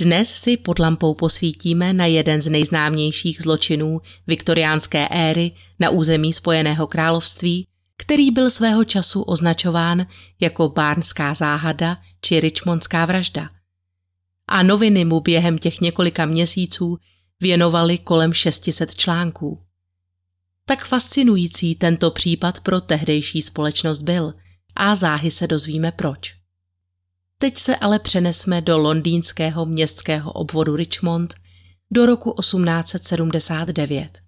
Dnes si pod lampou posvítíme na jeden z nejznámějších zločinů viktoriánské éry na území Spojeného království, který byl svého času označován jako Barnská záhada či Richmondská vražda. A noviny mu během těch několika měsíců věnovaly kolem 600 článků. Tak fascinující tento případ pro tehdejší společnost byl a záhy se dozvíme proč. Teď se ale přenesme do londýnského městského obvodu Richmond do roku 1879.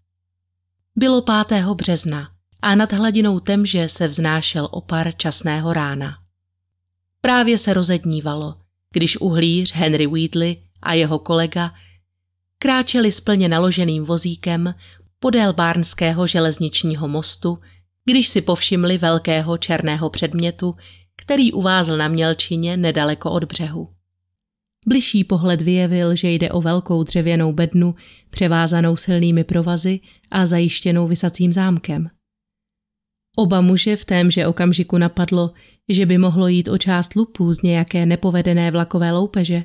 Bylo 5. března a nad hladinou Temže se vznášel opar časného rána. Právě se rozednívalo, když uhlíř Henry Wheatley a jeho kolega kráčeli s plně naloženým vozíkem podél Barnského železničního mostu, když si povšimli velkého černého předmětu, který uvázl na mělčině nedaleko od břehu. Bližší pohled vyjevil, že jde o velkou dřevěnou bednu, převázanou silnými provazy a zajištěnou visacím zámkem. Oba muže v témže okamžiku napadlo, že by mohlo jít o část lupu z nějaké nepovedené vlakové loupeže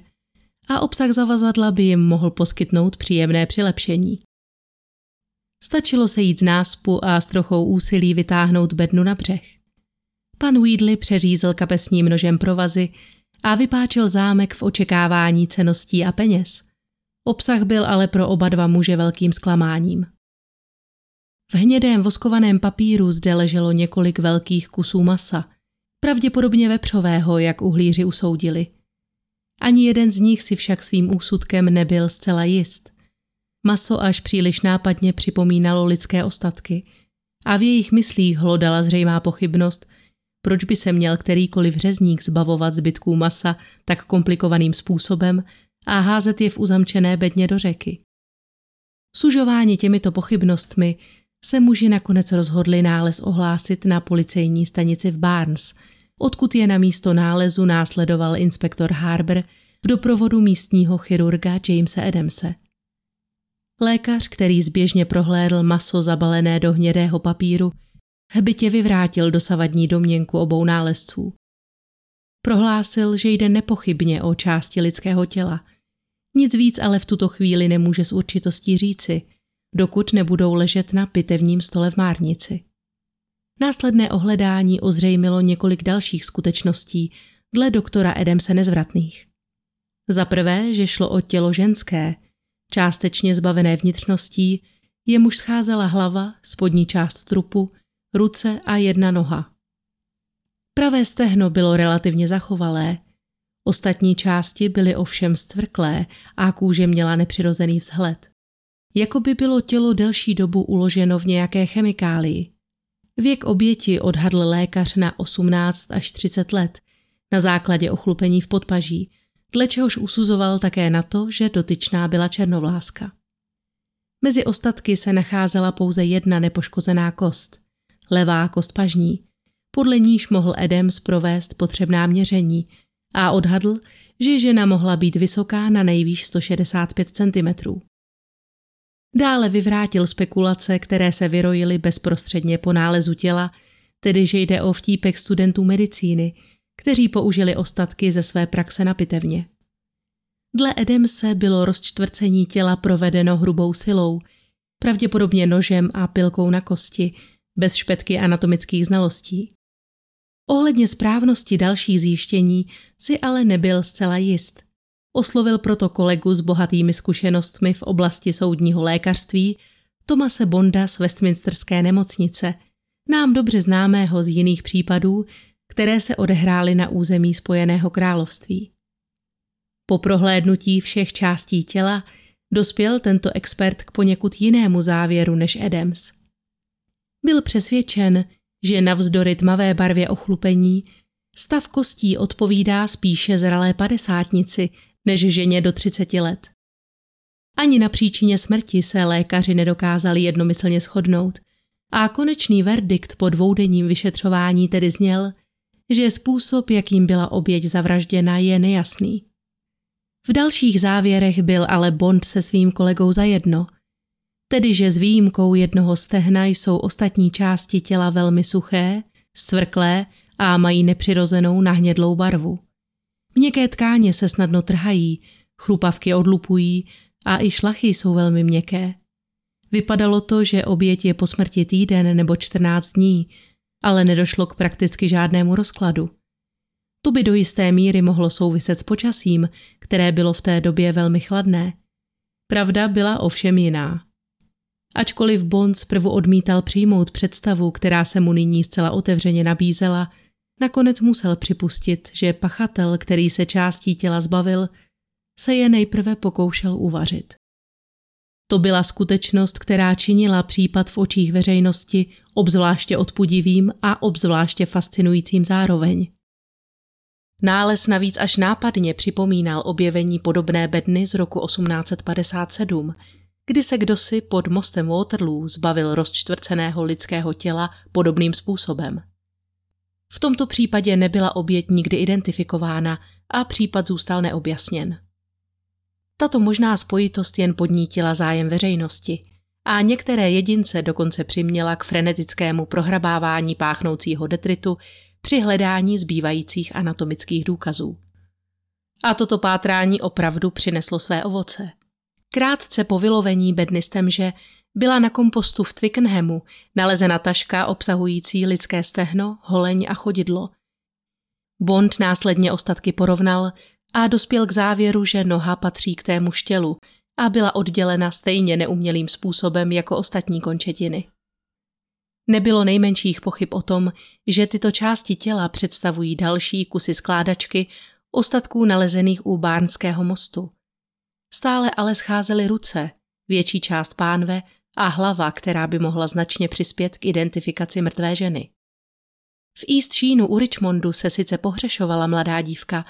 a obsah zavazadla by jim mohl poskytnout příjemné přilepšení. Stačilo se jít z náspu a s trochou úsilí vytáhnout bednu na břeh. Pan Wheatley přeřízl kapesním nožem provazy a vypáčil zámek v očekávání cenností a peněz. Obsah byl ale pro oba dva muže velkým zklamáním. V hnědém voskovaném papíru zde leželo několik velkých kusů masa, pravděpodobně vepřového, jak uhlíři usoudili. Ani jeden z nich si však svým úsudkem nebyl zcela jist. Maso až příliš nápadně připomínalo lidské ostatky a v jejich myslích hlodala zřejmá pochybnost, proč by se měl kterýkoliv řezník zbavovat zbytků masa tak komplikovaným způsobem a házet je v uzamčené bedně do řeky. Sužováni těmito pochybnostmi se muži nakonec rozhodli nález ohlásit na policejní stanici v Barnes, odkud je na místo nálezu následoval inspektor Harber v doprovodu místního chirurga Jamese Adamse. Lékař, který zběžně prohlédl maso zabalené do hnědého papíru, hbitě vyvrátil dosavadní domněnku obou nálezců. Prohlásil, že jde nepochybně o části lidského těla. Nic víc ale v tuto chvíli nemůže s určitostí říci, dokud nebudou ležet na pitevním stole v márnici. Následné ohledání ozřejmilo několik dalších skutečností dle doktora Adamse nezvratných. Za prvé, že šlo o tělo ženské, částečně zbavené vnitřností, jemuž scházela hlava, spodní část trupu, ruce a jedna noha. Pravé stehno bylo relativně zachovalé, ostatní části byly ovšem zcvrklé a kůže měla nepřirozený vzhled. Jako by bylo tělo delší dobu uloženo v nějaké chemikálii. Věk oběti odhadl lékař na 18 až 30 let na základě ochlupení v podpaží, dle čehož usuzoval také na to, že dotyčná byla černovláska. Mezi ostatky se nacházela pouze jedna nepoškozená kost, levá kost pažní, podle níž mohl Adams provést potřebná měření a odhadl, že žena mohla být vysoká na nejvýš 165 cm. Dále vyvrátil spekulace, které se vyrojily bezprostředně po nálezu těla, tedy že jde o vtípek studentů medicíny, kteří použili ostatky ze své praxe na pitevně. Dle Adamse bylo rozčtvrcení těla provedeno hrubou silou, pravděpodobně nožem a pilkou na kosti, bez špetky anatomických znalostí. Ohledně správnosti dalších zjištění si ale nebyl zcela jist. Oslovil proto kolegu s bohatými zkušenostmi v oblasti soudního lékařství, Thomase Bonda z Westminsterské nemocnice, nám dobře známého z jiných případů, které se odehrály na území Spojeného království. Po prohlédnutí všech částí těla dospěl tento expert k poněkud jinému závěru než Adams. Byl přesvědčen, že navzdory tmavé barvě ochlupení stav kostí odpovídá spíše zralé padesátnici než ženě do 30 let. Ani na příčině smrti se lékaři nedokázali jednomyslně shodnout a konečný verdikt po dvoudenním vyšetřování tedy zněl, že způsob, jakým byla oběť zavražděna, je nejasný. V dalších závěrech byl ale Bond se svým kolegou zajedno, tedy že s výjimkou jednoho stehna jsou ostatní části těla velmi suché, scvrklé a mají nepřirozenou nahnědlou barvu. Měkké tkáně se snadno trhají, chrupavky odlupují a i šlachy jsou velmi měkké. Vypadalo to, že oběť je po smrti týden nebo 14 dní, ale nedošlo k prakticky žádnému rozkladu. To by do jisté míry mohlo souviset s počasím, které bylo v té době velmi chladné. Pravda byla ovšem jiná. Ačkoliv Bond zprvu odmítal přijmout představu, která se mu nyní zcela otevřeně nabízela, nakonec musel připustit, že pachatel, který se částí těla zbavil, se je nejprve pokoušel uvařit. To byla skutečnost, která činila případ v očích veřejnosti obzvláště odpudivým a obzvláště fascinujícím zároveň. Nález navíc až nápadně připomínal objevení podobné bedny z roku 1857, kdy se kdosi pod mostem Waterloo zbavil rozčtvrceného lidského těla podobným způsobem. V tomto případě nebyla oběť nikdy identifikována a případ zůstal neobjasněn. Tato možná spojitost jen podnítila zájem veřejnosti a některé jedince dokonce přiměla k frenetickému prohrabávání páchnoucího detritu při hledání zbývajících anatomických důkazů. A toto pátrání opravdu přineslo své ovoce. Krátce po vylovení bedny z temže byla na kompostu v Twickenhamu nalezena taška obsahující lidské stehno, holeň a chodidlo. Bond následně ostatky porovnal a dospěl k závěru, že noha patří k témuž tělu a byla oddělena stejně neumělým způsobem jako ostatní končetiny. Nebylo nejmenších pochyb o tom, že tyto části těla představují další kusy skládačky ostatků nalezených u Barnského mostu. Stále ale scházely ruce, větší část pánve a hlava, která by mohla značně přispět k identifikaci mrtvé ženy. V East Sheenu u Richmondu se sice pohřešovala mladá dívka,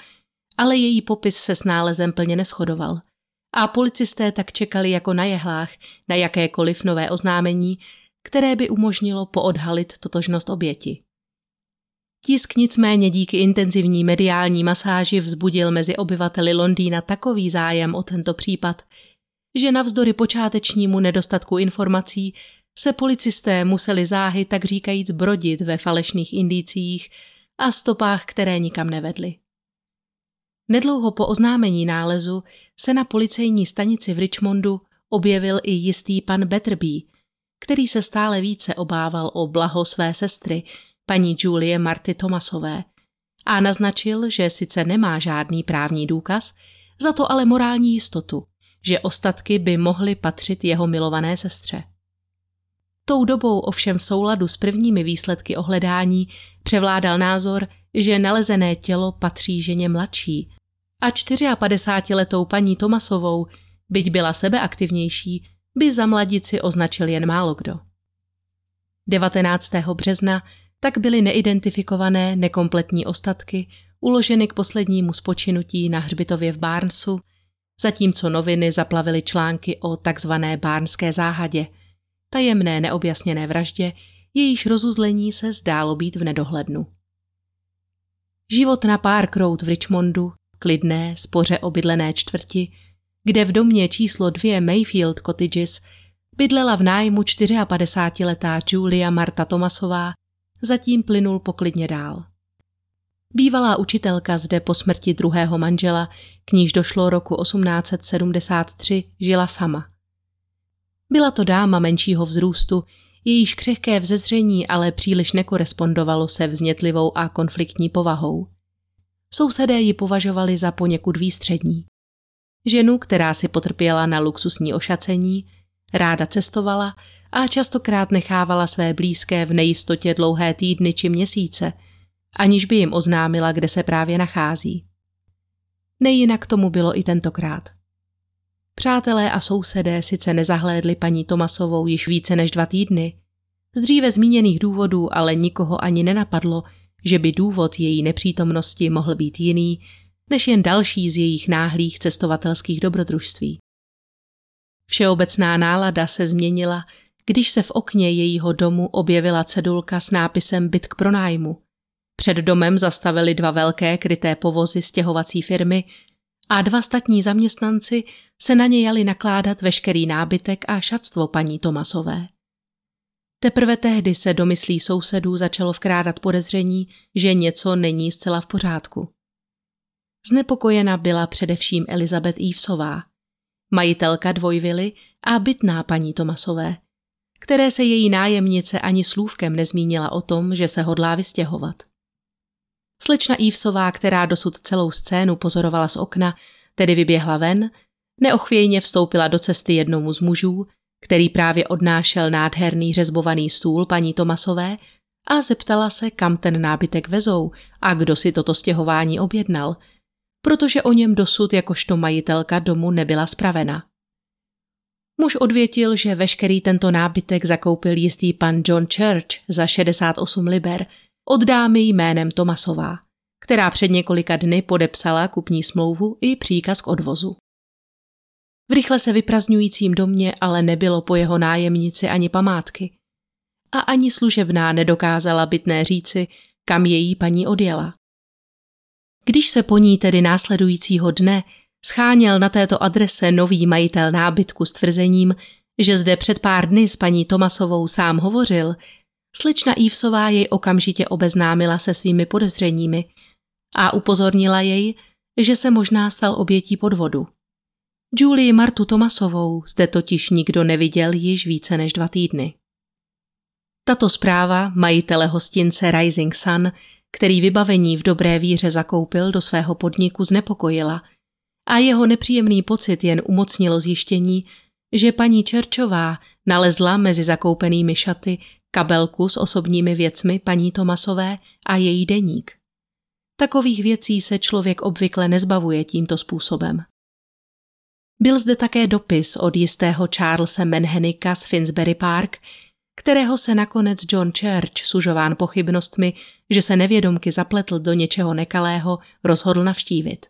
ale její popis se s nálezem plně neshodoval a policisté tak čekali jako na jehlách na jakékoliv nové oznámení, které by umožnilo poodhalit totožnost oběti. Tisk nicméně díky intenzivní mediální masáži vzbudil mezi obyvateli Londýna takový zájem o tento případ, že navzdory počátečnímu nedostatku informací se policisté museli záhy tak říkajíc brodit ve falešných indiciích a stopách, které nikam nevedly. Nedlouho po oznámení nálezu se na policejní stanici v Richmondu objevil i jistý pan Batterby, který se stále více obával o blaho své sestry, paní Julie Marthy Thomasové, a naznačil, že sice nemá žádný právní důkaz, za to ale morální jistotu, že ostatky by mohly patřit jeho milované sestře. Tou dobou ovšem v souladu s prvními výsledky ohledání převládal názor, že nalezené tělo patří ženě mladší a 54letou paní Thomasovou, byť byla sebeaktivnější, by za mladici označil jen málokdo. 19. března tak byly neidentifikované, nekompletní ostatky uloženy k poslednímu spočinutí na hřbitově v Barnesu, zatímco noviny zaplavily články o takzvané Barnské záhadě, tajemné neobjasněné vraždě, jejíž rozuzlení se zdálo být v nedohlednu. Život na Park Road v Richmondu, klidné, spoře obydlené čtvrti, kde v domě číslo 2 Mayfield Cottages bydlela v nájmu 54letá Julia Martha Thomasová, zatím plynul poklidně dál. Bývalá učitelka zde po smrti druhého manžela, k níž došlo roku 1873, žila sama. Byla to dáma menšího vzrůstu, jejíž křehké vzezření ale příliš nekorespondovalo se vznětlivou a konfliktní povahou. Sousedé ji považovali za poněkud výstřední. Ženu, která si potrpěla na luxusní ošacení, ráda cestovala a častokrát nechávala své blízké v nejistotě dlouhé týdny či měsíce, aniž by jim oznámila, kde se právě nachází. Nejinak tomu bylo i tentokrát. Přátelé a sousedé sice nezahlédli paní Thomasovou již více než 2 týdny, z dříve zmíněných důvodů ale nikoho ani nenapadlo, že by důvod její nepřítomnosti mohl být jiný, než jen další z jejich náhlých cestovatelských dobrodružství. Všeobecná nálada se změnila, když se v okně jejího domu objevila cedulka s nápisem byt k pronájmu. Před domem zastavili dva velké kryté povozy stěhovací firmy a dva statní zaměstnanci se na ně jali nakládat veškerý nábytek a šatstvo paní Thomasové. Teprve tehdy se do myslí sousedů začalo vkrádat podezření, že něco není zcela v pořádku. Znepokojena byla především Elizabeth Ivesová, majitelka dvojvily a bytná paní Thomasové, které se její nájemnice ani slůvkem nezmínila o tom, že se hodlá vystěhovat. Slečna Ivesová, která dosud celou scénu pozorovala z okna, tedy vyběhla ven, neochvějně vstoupila do cesty jednomu z mužů, který právě odnášel nádherný řezbovaný stůl paní Thomasové, a zeptala se, kam ten nábytek vezou a kdo si toto stěhování objednal, protože o něm dosud jakožto majitelka domu nebyla spravena. Muž odvětil, že veškerý tento nábytek zakoupil jistý pan John Church za 68 liber od dámy jménem Thomasová, která před několika dny podepsala kupní smlouvu i příkaz k odvozu. V rychle se vyprazňujícím domě ale nebylo po jeho nájemnici ani památky. A ani služebná nedokázala bytné říci, kam její paní odjela. Když se po ní tedy následujícího dne scháněl na této adrese nový majitel nábytku s tvrzením, že zde před pár dny s paní Thomasovou sám hovořil, slečna Ivesová jej okamžitě obeznámila se svými podezřeními a upozornila jej, že se možná stal obětí podvodu. Julii Martu Thomasovou zde totiž nikdo neviděl již více než 2 týdny. Tato zpráva majitele hostince Rising Sun, který vybavení v dobré víře zakoupil do svého podniku, znepokojila a jeho nepříjemný pocit jen umocnilo zjištění, že paní Churchová nalezla mezi zakoupenými šaty kabelku s osobními věcmi paní Thomasové a její deník. Takových věcí se člověk obvykle nezbavuje tímto způsobem. Byl zde také dopis od jistého Charlese Menhennicka z Finsbury Park, kterého se nakonec John Church, sužován pochybnostmi, že se nevědomky zapletl do něčeho nekalého, rozhodl navštívit.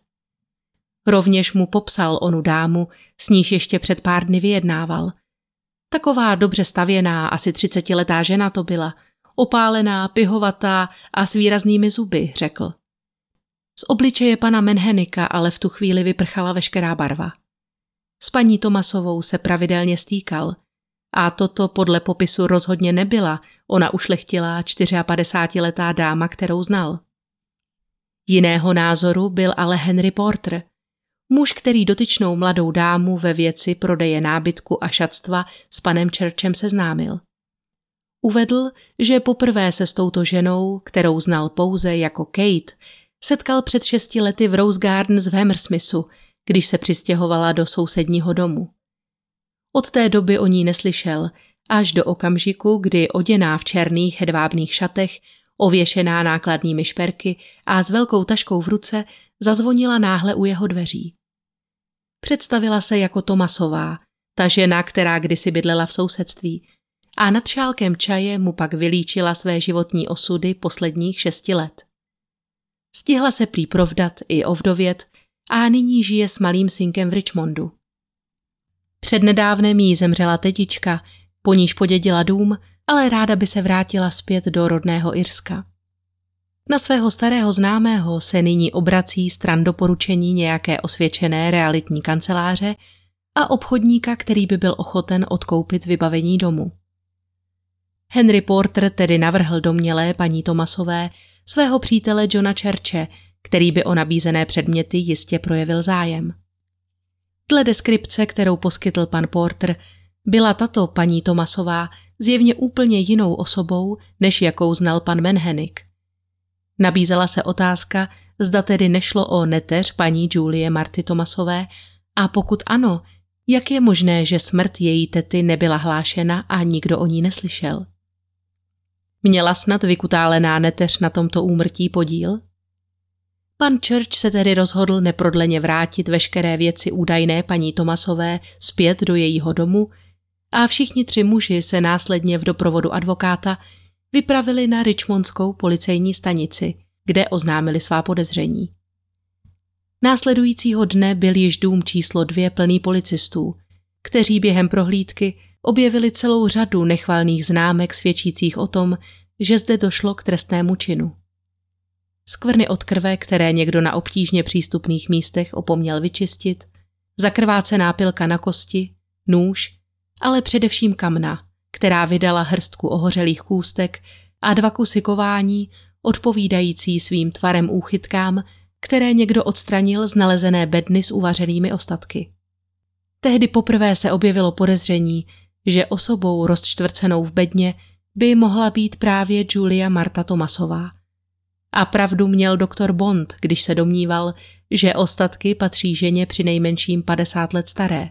Rovněž mu popsal onu dámu, s níž ještě před pár dny vyjednával. Taková dobře stavěná, asi 30letá žena to byla, opálená, pihovatá a s výraznými zuby, řekl. Z obličeje pana Menhennicka ale v tu chvíli vyprchala veškerá barva. S paní Thomasovou se pravidelně stýkal a toto podle popisu rozhodně nebyla ona ušlechtilá 54letá dáma, kterou znal. Jiného názoru byl ale Henry Porter, muž, který dotyčnou mladou dámu ve věci prodeje nábytku a šatstva s panem Churchem seznámil. Uvedl, že poprvé se s touto ženou, kterou znal pouze jako Kate, setkal před 6 lety v Rose Gardens v Hammersmithu, když se přistěhovala do sousedního domu. Od té doby o ní neslyšel, až do okamžiku, kdy oděná v černých hedvábných šatech, ověšená nákladnými šperky a s velkou taškou v ruce zazvonila náhle u jeho dveří. Představila se jako Thomasová, ta žena, která kdysi bydlela v sousedství, a nad šálkem čaje mu pak vylíčila své životní osudy posledních 6 let. Stihla se prý provdat i ovdovět a nyní žije s malým synkem v Richmondu. Přednedávnem jí zemřela tetička, po níž podědila dům, ale ráda by se vrátila zpět do rodného Irska. Na svého starého známého se nyní obrací stran doporučení nějaké osvědčené realitní kanceláře a obchodníka, který by byl ochoten odkoupit vybavení domu. Henry Porter tedy navrhl domnělé paní Thomasové svého přítele Johna Churche, který by o nabízené předměty jistě projevil zájem. Dle deskripce, kterou poskytl pan Porter, byla tato paní Thomasová zjevně úplně jinou osobou, než jakou znal pan Menhennick. Nabízela se otázka, zda tedy nešlo o neteř paní Julie Marthy Thomasové a pokud ano, jak je možné, že smrt její tety nebyla hlášena a nikdo o ní neslyšel. Měla snad vykutálená neteř na tomto úmrtí podíl? Pan Church se tedy rozhodl neprodleně vrátit veškeré věci údajné paní Thomasové zpět do jejího domu a všichni 3 muži se následně v doprovodu advokáta vypravili na Richmondskou policejní stanici, kde oznámili svá podezření. Následujícího dne byl již dům číslo 2 plný policistů, kteří během prohlídky objevili celou řadu nechvalných známek svědčících o tom, že zde došlo k trestnému činu. Skvrny od krve, které někdo na obtížně přístupných místech opomněl vyčistit, zakrvácená pilka na kosti, nůž, ale především kamna, která vydala hrstku ohořelých kůstek a dva kusy kování, odpovídající svým tvarem úchytkám, které někdo odstranil z nalezené bedny s uvařenými ostatky. Tehdy poprvé se objevilo podezření, že osobou rozčtvrcenou v bedně by mohla být právě Julia Martha Thomasová. A pravdu měl doktor Bond, když se domníval, že ostatky patří ženě přinejmenším 50 let staré.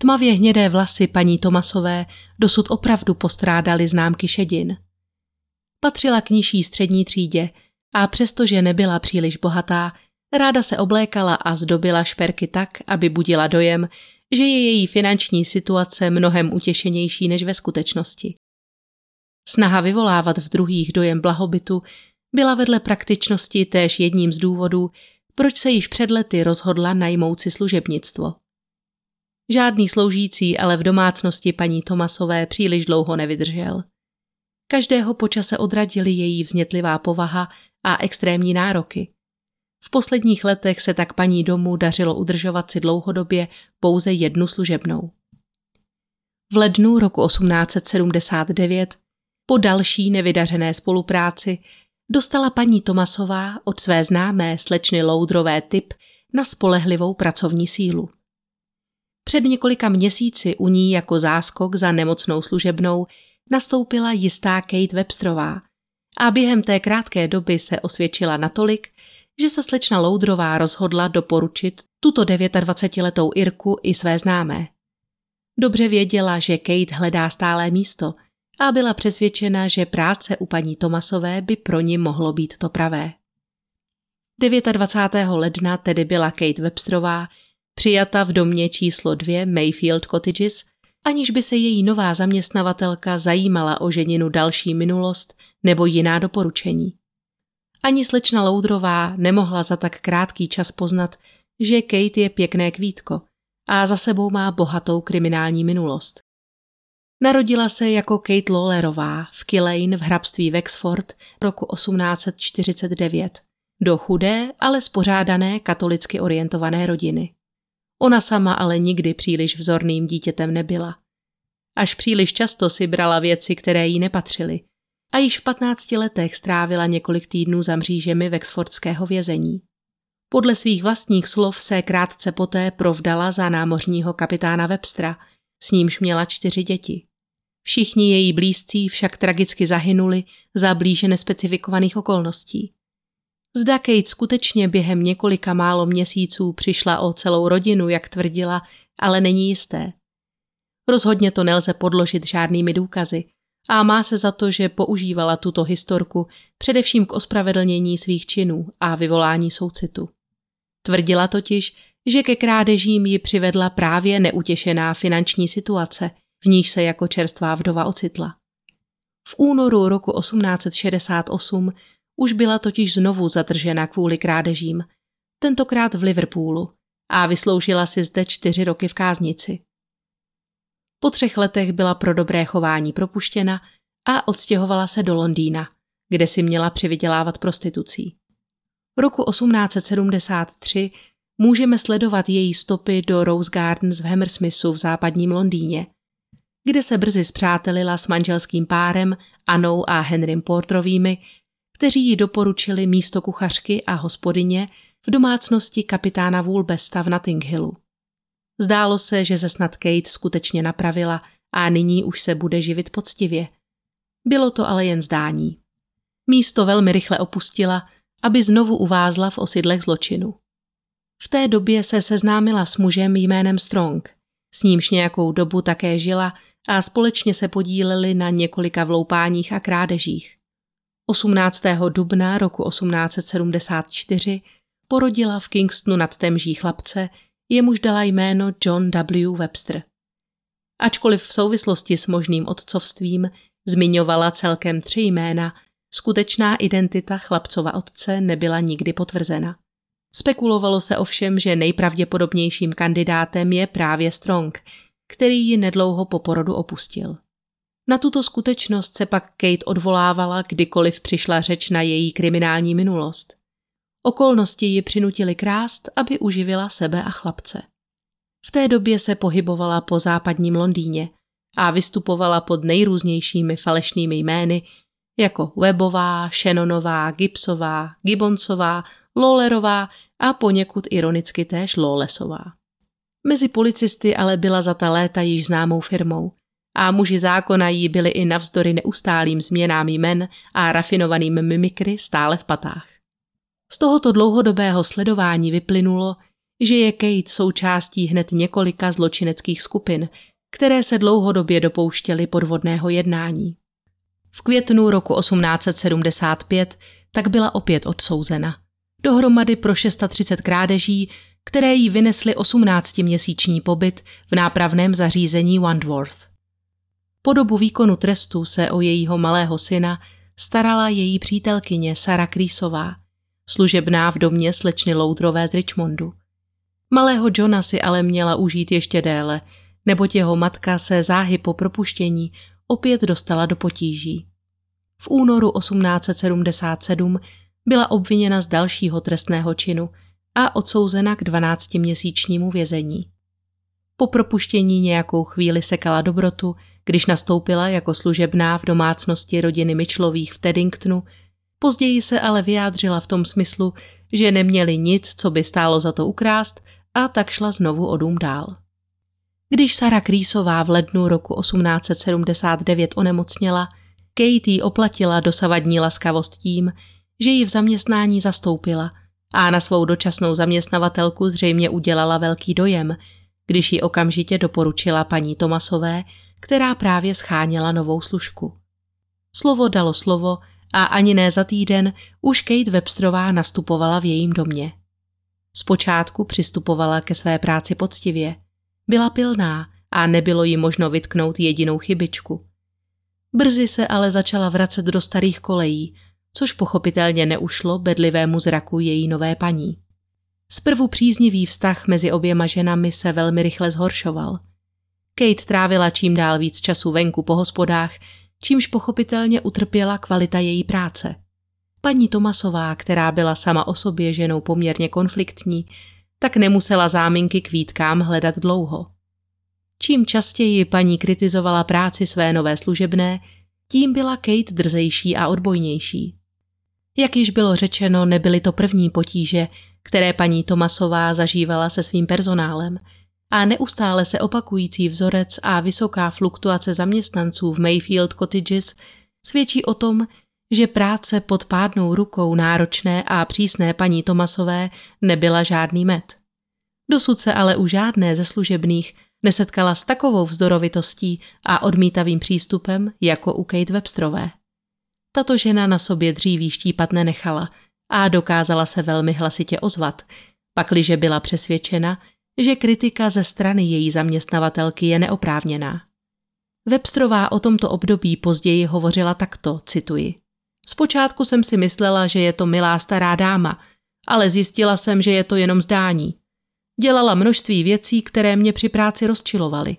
Tmavě hnědé vlasy paní Thomasové dosud opravdu postrádaly známky šedin. Patřila k nižší střední třídě a přestože nebyla příliš bohatá, ráda se oblékala a zdobila šperky tak, aby budila dojem, že je její finanční situace mnohem utěšenější než ve skutečnosti. Snaha vyvolávat v druhých dojem blahobytu byla vedle praktičnosti též jedním z důvodů, proč se již před lety rozhodla najmout si služebnictvo. Žádný sloužící ale v domácnosti paní Thomasové příliš dlouho nevydržel. Každého po čase odradili její vznětlivá povaha a extrémní nároky. V posledních letech se tak paní domu dařilo udržovat si dlouhodobě pouze jednu služebnou. V lednu roku 1879 po další nevydařené spolupráci dostala paní Thomasová od své známé slečny Loudrové tip na spolehlivou pracovní sílu. Před několika měsíci u ní jako záskok za nemocnou služebnou nastoupila jistá Kate Websterová a během té krátké doby se osvědčila natolik, že se slečna Loudrová rozhodla doporučit tuto 29letou Irku i své známé. Dobře věděla, že Kate hledá stálé místo a byla přesvědčena, že práce u paní Thomasové by pro ni mohlo být to pravé. 29. ledna tedy byla Kate Websterová přijata v domě číslo 2 Mayfield Cottages, aniž by se její nová zaměstnavatelka zajímala o ženinu další minulost nebo jiná doporučení. Ani slečna Loudrová nemohla za tak krátký čas poznat, že Kate je pěkné kvítko a za sebou má bohatou kriminální minulost. Narodila se jako Kate Lawlerová v Killane v hrabství Wexford roku 1849 do chudé, ale spořádané katolicky orientované rodiny. Ona sama ale nikdy příliš vzorným dítětem nebyla. Až příliš často si brala věci, které jí nepatřily, a již v 15 letech strávila několik týdnů za mřížemi Wexfordského vězení. Podle svých vlastních slov se krátce poté provdala za námořního kapitána Webstera, s nímž měla 4 děti. Všichni její blízcí však tragicky zahynuli za blíže nespecifikovaných okolností. Zda Kate skutečně během několika málo měsíců přišla o celou rodinu, jak tvrdila, ale není jisté. Rozhodně to nelze podložit žádnými důkazy a má se za to, že používala tuto historku především k ospravedlnění svých činů a vyvolání soucitu. Tvrdila totiž, že ke krádežím ji přivedla právě neutěšená finanční situace, v níž se jako čerstvá vdova ocitla. V únoru roku 1868 už byla totiž znovu zadržena kvůli krádežím, tentokrát v Liverpoolu, a vysloužila si zde 4 roky v káznici. Po 3 letech byla pro dobré chování propuštěna a odstěhovala se do Londýna, kde si měla přivydělávat prostitucí. Roku 1873 můžeme sledovat její stopy do Rose Gardens v Hammersmithu v západním Londýně, kde se brzy spřátelila s manželským párem Annou a Henrym Portrovými, kteří ji doporučili místo kuchařky a hospodyně v domácnosti kapitána Woolbesta v Notting Hillu. Zdálo se, že se snad Kate skutečně napravila a nyní už se bude živit poctivě. Bylo to ale jen zdání. Místo velmi rychle opustila, aby znovu uvázla v osidlech zločinu. V té době se seznámila s mužem jménem Strong, s nímž nějakou dobu také žila a společně se podíleli na několika vloupáních a krádežích. 18. dubna roku 1874 porodila v Kingstonu nad Temží chlapce, jemuž dala jméno John W. Webster. Ačkoliv v souvislosti s možným otcovstvím zmiňovala celkem 3 jména, skutečná identita chlapcova otce nebyla nikdy potvrzena. Spekulovalo se ovšem, že nejpravděpodobnějším kandidátem je právě Strong, který ji nedlouho po porodu opustil. Na tuto skutečnost se pak Kate odvolávala, kdykoliv přišla řeč na její kriminální minulost. Okolnosti ji přinutily krást, aby uživila sebe a chlapce. V té době se pohybovala po západním Londýně a vystupovala pod nejrůznějšími falešnými jmény, jako Webová, Shannonová, Gibsová, Gibbonsová, Lawlerová a poněkud ironicky též Lawlessová. Mezi policisty ale byla za ta léta již známou firmou a muži zákona jí byli i navzdory neustálým změnám jmen a rafinovaným mimikry stále v patách. Z tohoto dlouhodobého sledování vyplynulo, že je Kate součástí hned několika zločineckých skupin, které se dlouhodobě dopouštěly podvodného jednání. V květnu roku 1875 tak byla opět odsouzena. Dohromady pro 630 krádeží, které jí vynesly 18měsíční pobyt v nápravném zařízení Wandsworth. Po dobu výkonu trestu se o jejího malého syna starala její přítelkyně Sarah Creaseová, služebná v domě slečny Loudrové z Richmondu. Malého Johna si ale měla užít ještě déle, neboť jeho matka se záhy po propuštění opět dostala do potíží. V únoru 1877 byla obviněna z dalšího trestného činu a odsouzena k 12měsíčnímu vězení. Po propuštění nějakou chvíli sekala dobrotu, když nastoupila jako služebná v domácnosti rodiny Mitchellových v Tedingtonu, později se ale vyjádřila v tom smyslu, že neměli nic, co by stálo za to ukrást, a tak šla znovu o dům dál. Když Sarah Creaseová v lednu roku 1879 onemocněla, Kate jí oplatila dosavadní laskavost tím, že ji v zaměstnání zastoupila a na svou dočasnou zaměstnavatelku zřejmě udělala velký dojem, když ji okamžitě doporučila paní Thomasové, která právě scháněla novou služku. Slovo dalo slovo a ani ne za týden už Kate Websterová nastupovala v jejím domě. Zpočátku přistupovala ke své práci poctivě. Byla pilná a nebylo jí možno vytknout jedinou chybičku. Brzy se ale začala vracet do starých kolejí, což pochopitelně neušlo bedlivému zraku její nové paní. Zprvu příznivý vztah mezi oběma ženami se velmi rychle zhoršoval. Kate trávila čím dál víc času venku po hospodách, čímž pochopitelně utrpěla kvalita její práce. Paní Thomasová, která byla sama o sobě ženou poměrně konfliktní, tak nemusela záminky k výtkám hledat dlouho. Čím častěji paní kritizovala práci své nové služebné, tím byla Kate drzejší a odbojnější. Jak již bylo řečeno, nebyly to první potíže, které paní Thomasová zažívala se svým personálem, a neustále se opakující vzorec a vysoká fluktuace zaměstnanců v Mayfield Cottages svědčí o tom, že práce pod pádnou rukou náročné a přísné paní Thomasové nebyla žádný med. Dosud se ale u žádné ze služebných nesetkala s takovou vzdorovitostí a odmítavým přístupem jako u Kate Websterové. Tato žena na sobě dříví štípat nenechala a dokázala se velmi hlasitě ozvat, pakliže byla přesvědčena, že kritika ze strany její zaměstnavatelky je neoprávněná. Websterová o tomto období později hovořila takto, cituji. Zpočátku jsem si myslela, že je to milá stará dáma, ale zjistila jsem, že je to jenom zdání. Dělala množství věcí, které mě při práci rozčilovaly.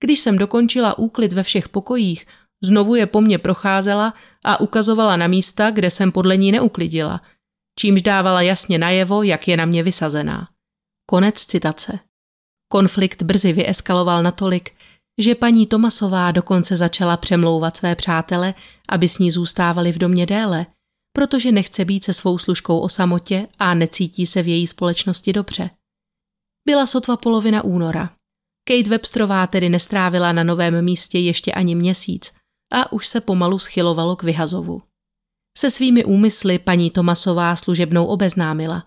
Když jsem dokončila úklid ve všech pokojích, znovu je po mně procházela a ukazovala na místa, kde jsem podle ní neuklidila, čímž dávala jasně najevo, jak je na mě vysazená. Konec citace. Konflikt brzy vyeskaloval natolik, že paní Thomasová dokonce začala přemlouvat své přátele, aby s ní zůstávali v domě déle, protože nechce být se svou služkou o samotě a necítí se v její společnosti dobře. Byla sotva polovina února. Kate Websterová tedy nestrávila na novém místě ještě ani měsíc a už se pomalu schylovalo k vyhazovu. Se svými úmysly paní Thomasová služebnou obeznámila.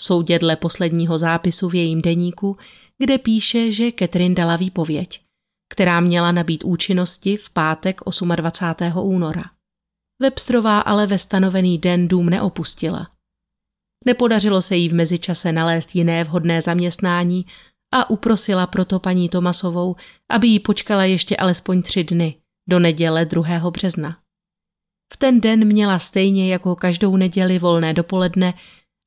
Soudě dle posledního zápisu v jejím deníku, kde píše, že Catherine dala výpověď, která měla nabýt účinnosti v pátek 28. února. Websterová ale ve stanovený den dům neopustila. Nepodařilo se jí v mezičase nalézt jiné vhodné zaměstnání a uprosila proto paní Thomasovou, aby jí počkala ještě alespoň 3 dny, do neděle 2. března. V ten den měla stejně jako každou neděli volné dopoledne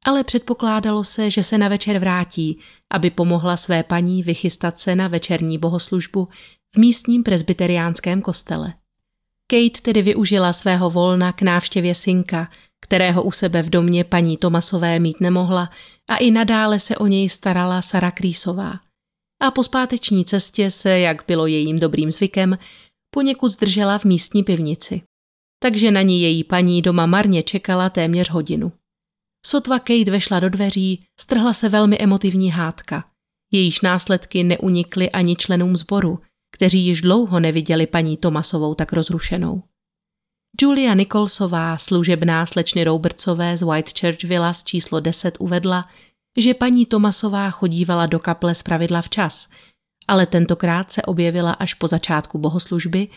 ale předpokládalo se, že se na večer vrátí, aby pomohla své paní vychystat se na večerní bohoslužbu v místním presbyteriánském kostele. Kate tedy využila svého volna k návštěvě synka, kterého u sebe v domě paní Thomasové mít nemohla a i nadále se o něj starala Sarah Creaseová. A po zpáteční cestě se, jak bylo jejím dobrým zvykem, poněkud zdržela v místní pivnici. Takže na ní její paní doma marně čekala téměř hodinu. Sotva Kate vešla do dveří, strhla se velmi emotivní hádka. Jejíž následky neunikly ani členům sboru, kteří již dlouho neviděli paní Thomasovou tak rozrušenou. Julia Nicholsová, služebná slečny Robertsové z Whitechurch Villa z číslo 10 uvedla, že paní Thomasová chodívala do kaple zpravidla včas, ale tentokrát se objevila až po začátku bohoslužby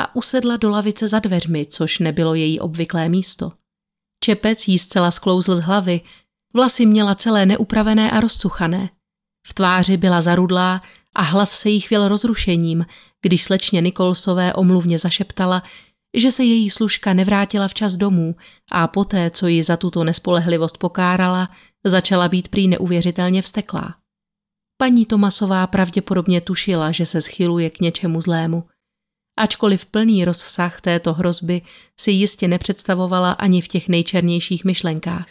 a usedla do lavice za dveřmi, což nebylo její obvyklé místo. Čepec jí zcela sklouzl z hlavy, vlasy měla celé neupravené a rozcuchané. V tváři byla zarudlá a hlas se jí chvěl rozrušením, když slečně Nicholsové omluvně zašeptala, že se její služka nevrátila včas domů a poté, co ji za tuto nespolehlivost pokárala, začala být prý neuvěřitelně vzteklá. Paní Thomasová pravděpodobně tušila, že se schyluje k něčemu zlému. Ačkoliv plný rozsah této hrozby si jistě nepředstavovala ani v těch nejčernějších myšlenkách.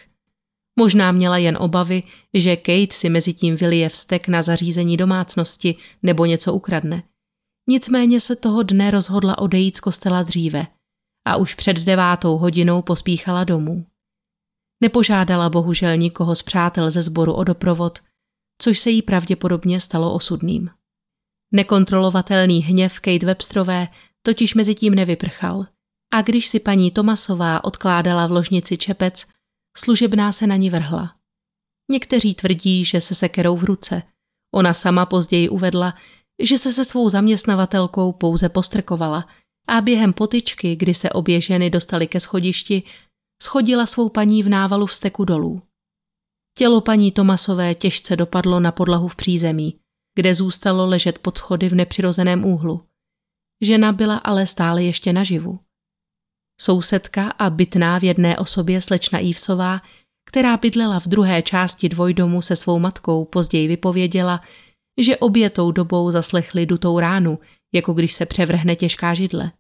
Možná měla jen obavy, že Kate si mezitím vylije vztek na zařízení domácnosti nebo něco ukradne. Nicméně se toho dne rozhodla odejít z kostela dříve a už před 9:00 pospíchala domů. Nepožádala bohužel nikoho z přátel ze sboru o doprovod, což se jí pravděpodobně stalo osudným. Nekontrolovatelný hněv Kate Websterové totiž mezitím nevyprchal a když si paní Thomasová odkládala v ložnici čepec, služebná se na ní vrhla. Někteří tvrdí, že se sekerou v ruce. Ona sama později uvedla, že se svou zaměstnavatelkou pouze postrkovala a během potyčky, kdy se obě ženy dostaly ke schodišti, schodila svou paní v návalu vzteku dolů. Tělo paní Thomasové těžce dopadlo na podlahu v přízemí, kde zůstalo ležet pod schody v nepřirozeném úhlu. Žena byla ale stále ještě naživu. Sousedka a bytná v jedné osobě slečna Ivesová, která bydlela v druhé části dvojdomu se svou matkou, později vypověděla, že obě tou dobou zaslechli dutou ránu, jako když se převrhne těžká židle.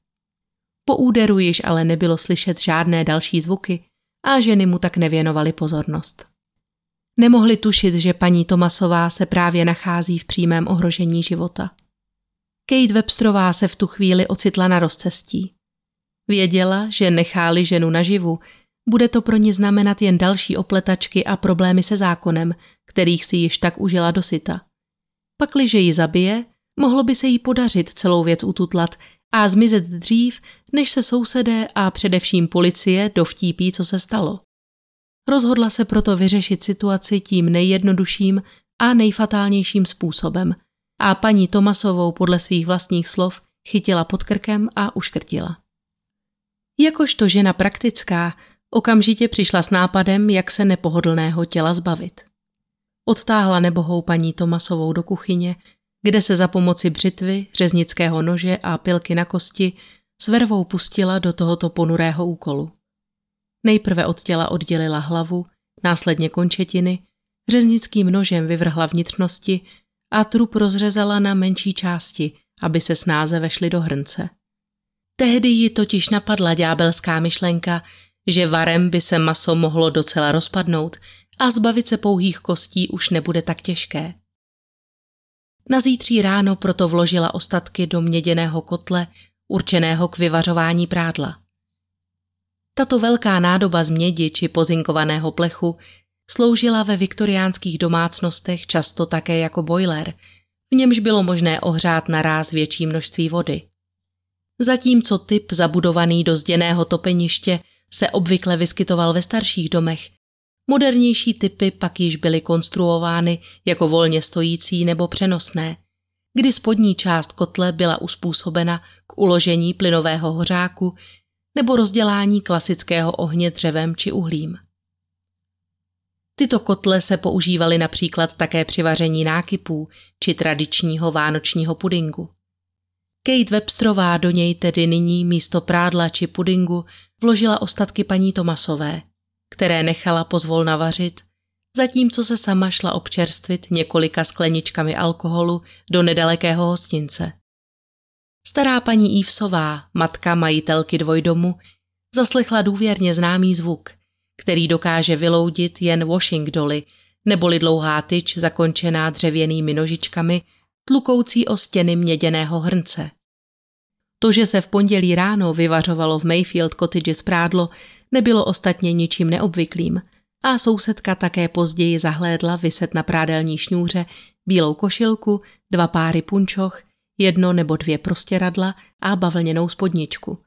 Po úderu již ale nebylo slyšet žádné další zvuky a ženy mu tak nevěnovaly pozornost. Nemohli tušit, že paní Thomasová se právě nachází v přímém ohrožení života. Kate Websterová se v tu chvíli ocitla na rozcestí. Věděla, že nechá-li ženu naživu, bude to pro ní znamenat jen další opletačky a problémy se zákonem, kterých si již tak užila dosyta. Pakliže ji zabije, mohlo by se jí podařit celou věc ututlat a zmizet dřív, než se sousedé a především policie dovtípí, co se stalo. Rozhodla se proto vyřešit situaci tím nejjednodušším a nejfatálnějším způsobem a paní Thomasovou podle svých vlastních slov chytila pod krkem a uškrtila. Jakožto žena praktická, okamžitě přišla s nápadem, jak se nepohodlného těla zbavit. Odtáhla nebohou paní Thomasovou do kuchyně, kde se za pomoci břitvy, řeznického nože a pilky na kosti s vervou pustila do tohoto ponurého úkolu. Nejprve od těla oddělila hlavu, následně končetiny, řeznickým nožem vyvrhla vnitřnosti a trup rozřezala na menší části, aby se snáze vešly do hrnce. Tehdy ji totiž napadla ďábelská myšlenka, že varem by se maso mohlo docela rozpadnout a zbavit se pouhých kostí už nebude tak těžké. Nazítří ráno proto vložila ostatky do měděného kotle, určeného k vyvařování prádla. Tato velká nádoba z mědi či pozinkovaného plechu sloužila ve viktoriánských domácnostech často také jako boiler, v němž bylo možné ohřát naráz větší množství vody. Zatímco typ zabudovaný do zděného topeniště se obvykle vyskytoval ve starších domech, modernější typy pak již byly konstruovány jako volně stojící nebo přenosné, kdy spodní část kotle byla uspůsobena k uložení plynového hořáku nebo rozdělání klasického ohně dřevem či uhlím. Tyto kotle se používaly například také při vaření nákypů či tradičního vánočního pudingu. Kate Websterová do něj tedy nyní místo prádla či pudingu vložila ostatky paní Thomasové, které nechala pozvolna vařit zatímco se sama šla občerstvit několika skleničkami alkoholu do nedalekého hostince. Stará paní Ivesová, matka majitelky dvojdomu, zaslechla důvěrně známý zvuk, který dokáže vyloudit jen washing dolly, neboli dlouhá tyč zakončená dřevěnými nožičkami, tlukoucí o stěny měděného hrnce. To, že se v pondělí ráno vyvařovalo v Mayfield Cottages prádlo, nebylo ostatně ničím neobvyklým a sousedka také později zahlédla viset na prádelní šňůře bílou košilku, 2 páry punčoch, 1 nebo 2 prostěradla a bavlněnou spodničku.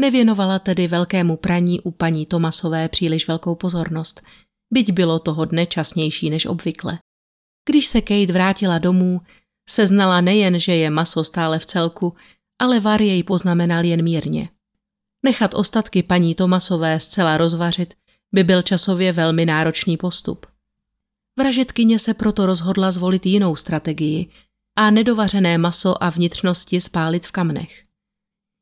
Nevěnovala tedy velkému praní u paní Thomasové příliš velkou pozornost, byť bylo toho dne časnější než obvykle. Když se Kate vrátila domů, seznala nejen, že je maso stále v celku, ale var jej poznamenal jen mírně. Nechat ostatky paní Thomasové zcela rozvařit by byl časově velmi náročný postup. Vražetkyně se proto rozhodla zvolit jinou strategii a nedovařené maso a vnitřnosti spálit v kamnech.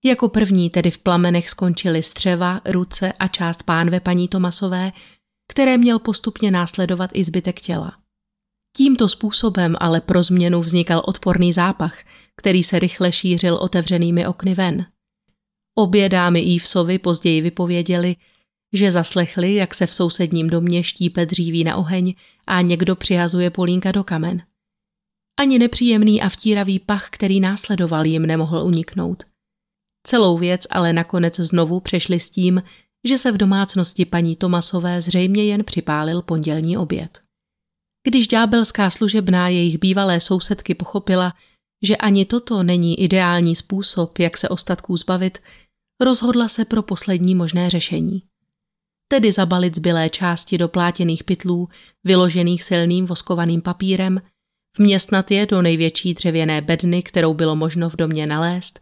Jako první tedy v plamenech skončily střeva, ruce a část pánve paní Thomasové, které měl postupně následovat i zbytek těla. Tímto způsobem ale pro změnu vznikal odporný zápach, který se rychle šířil otevřenými okny ven. Obě dámy Ivesovy později vypověděly, že zaslechly, jak se v sousedním domě štípe dříví na oheň a někdo přihazuje polínka do kamen. Ani nepříjemný a vtíravý pach, který následoval, jim nemohl uniknout. Celou věc ale nakonec znovu přešli s tím, že se v domácnosti paní Thomasové zřejmě jen připálil pondělní oběd. Když ďábelská služebná jejich bývalé sousedky pochopila, že ani toto není ideální způsob, jak se ostatků zbavit, rozhodla se pro poslední možné řešení. Tedy zabalit zbylé části do plátěných pytlů, vyložených silným voskovaným papírem, vměstnat je do největší dřevěné bedny, kterou bylo možno v domě nalézt,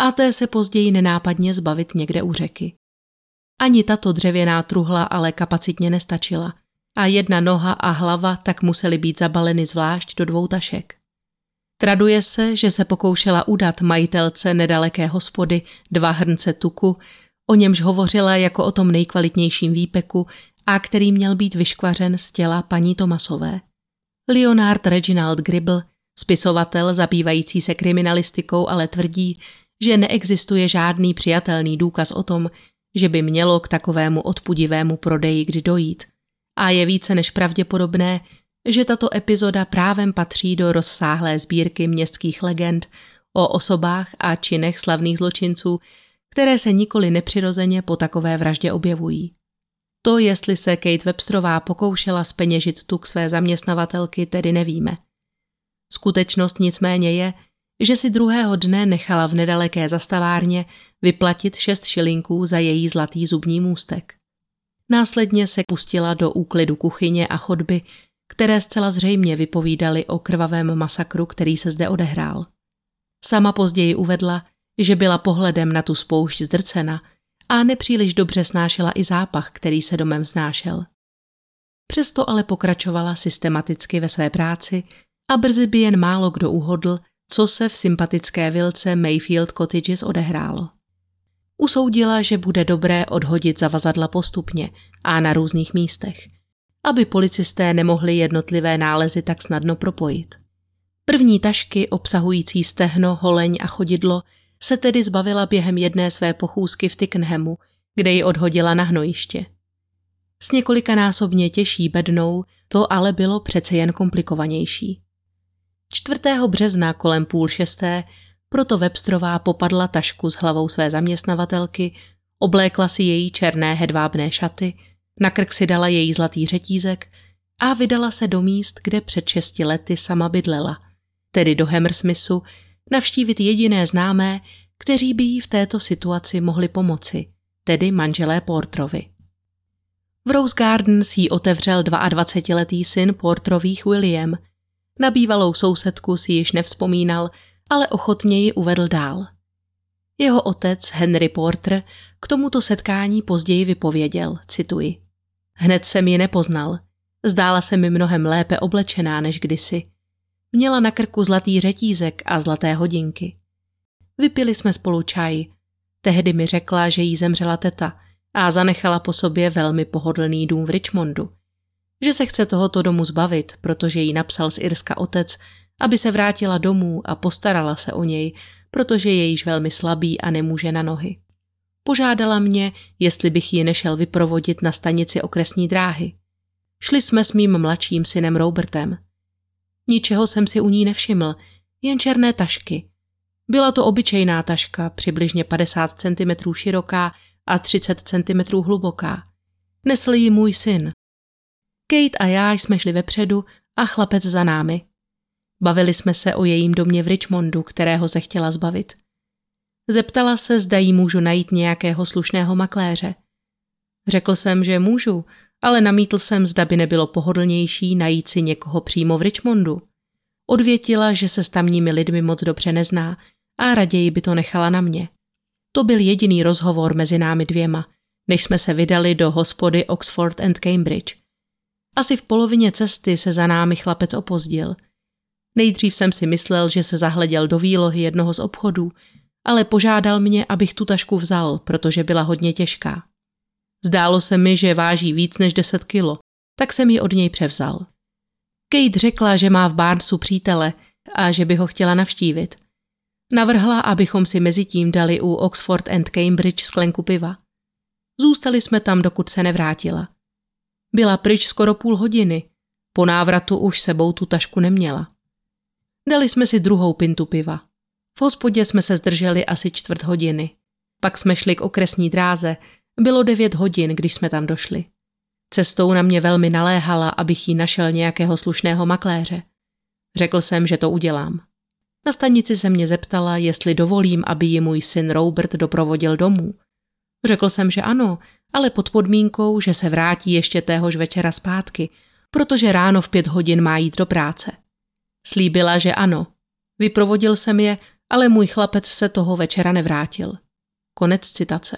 a té se později nenápadně zbavit někde u řeky. Ani tato dřevěná truhla ale kapacitně nestačila a 1 noha a hlava tak musely být zabaleny zvlášť do 2 tašek. Traduje se, že se pokoušela udat majitelce nedaleké hospody 2 hrnce tuku, o němž hovořila jako o tom nejkvalitnějším výpeku a který měl být vyškvařen z těla paní Thomasové. Leonard Reginald Gribble, spisovatel zabývající se kriminalistikou, ale tvrdí, že neexistuje žádný přijatelný důkaz o tom, že by mělo k takovému odpudivému prodeji kdy dojít. A je více než pravděpodobné, že tato epizoda právem patří do rozsáhlé sbírky městských legend o osobách a činech slavných zločinců, které se nikoli nepřirozeně po takové vraždě objevují. To, jestli se Kate Websterová pokoušela zpeněžit tuk své zaměstnavatelky, tedy nevíme. Skutečnost nicméně je, že si druhého dne nechala v nedaleké zastavárně vyplatit 6 šilinků za její zlatý zubní můstek. Následně se pustila do úklidu kuchyně a chodby, které zcela zřejmě vypovídaly o krvavém masakru, který se zde odehrál. Sama později uvedla, že byla pohledem na tu spoušť zdrcena a nepříliš dobře snášela i zápach, který se domem snášel. Přesto ale pokračovala systematicky ve své práci a brzy by jen málo kdo uhodl, co se v sympatické vilce Mayfield Cottages odehrálo. Usoudila, že bude dobré odhodit zavazadla postupně a na různých místech, aby policisté nemohli jednotlivé nálezy tak snadno propojit. První tašky, obsahující stehno, holeň a chodidlo, se tedy zbavila během jedné své pochůzky v Twickenhamu, kde ji odhodila na hnojiště. S několikanásobně těžší bednou to ale bylo přece jen komplikovanější. 4. března kolem 5:30 proto Websterová popadla tašku s hlavou své zaměstnavatelky, oblékla si její černé hedvábné šaty, na krk si dala její zlatý řetízek a vydala se do míst, kde před 6 lety sama bydlela, tedy do Hammersmithu, navštívit jediné známé, kteří by jí v této situaci mohli pomoci, tedy manželé Porterovi. V Rose Gardens jí otevřel 22letý syn Porterových William. Na bývalou sousedku si již nevzpomínal, ale ochotně ji uvedl dál. Jeho otec Henry Porter k tomuto setkání později vypověděl, cituji: "Hned jsem ji nepoznal. Zdála se mi mnohem lépe oblečená než kdysi. Měla na krku zlatý řetízek a zlaté hodinky. Vypili jsme spolu čaj. Tehdy mi řekla, že jí zemřela teta a zanechala po sobě velmi pohodlný dům v Richmondu. že se chce tohoto domu zbavit, protože jí napsal z Irska otec, aby se vrátila domů a postarala se o něj, protože je již velmi slabý a nemůže na nohy. Požádala mě, jestli bych ji nešel vyprovodit na stanici okresní dráhy. Šli jsme s mým mladším synem Robertem. Ničeho jsem si u ní nevšiml, jen černé tašky. Byla to obyčejná taška, přibližně 50 cm široká a 30 cm hluboká. Nesl ji můj syn. Kate a já jsme šli vepředu a chlapec za námi. Bavili jsme se o jejím domě v Richmondu, kterého se chtěla zbavit. Zeptala se, zda jí můžu najít nějakého slušného makléře. Řekl jsem, že můžu, ale namítl jsem, zda by nebylo pohodlnější najít si někoho přímo v Richmondu. Odvětila, že se s tamními lidmi moc dobře nezná a raději by to nechala na mě. To byl jediný rozhovor mezi námi dvěma, než jsme se vydali do hospody Oxford and Cambridge. Asi v polovině cesty se za námi chlapec opozdil. Nejdřív jsem si myslel, že se zahleděl do výlohy jednoho z obchodů, ale požádal mě, abych tu tašku vzal, protože byla hodně těžká. Zdálo se mi, že váží víc než 10 kilo, tak jsem ji od něj převzal. Kate řekla, že má v Barnesu přítele a že by ho chtěla navštívit. Navrhla, abychom si mezitím dali u Oxford and Cambridge sklenku piva. Zůstali jsme tam, dokud se nevrátila. Byla pryč skoro půl hodiny. Po návratu už sebou tu tašku neměla. Dali jsme si druhou pintu piva. V hospodě jsme se zdrželi asi 15 minut. Pak jsme šli k okresní dráze. Bylo 9 hodin, když jsme tam došli. Cestou na mě velmi naléhala, abych jí našel nějakého slušného makléře. Řekl jsem, že to udělám. Na stanici se mě zeptala, jestli dovolím, aby ji můj syn Robert doprovodil domů. Řekl jsem, že ano, ale pod podmínkou, že se vrátí ještě téhož večera zpátky, protože ráno v 5 hodin má jít do práce. Slíbila, že ano. Vyprovodil jsem je, ale můj chlapec se toho večera nevrátil. Konec citace.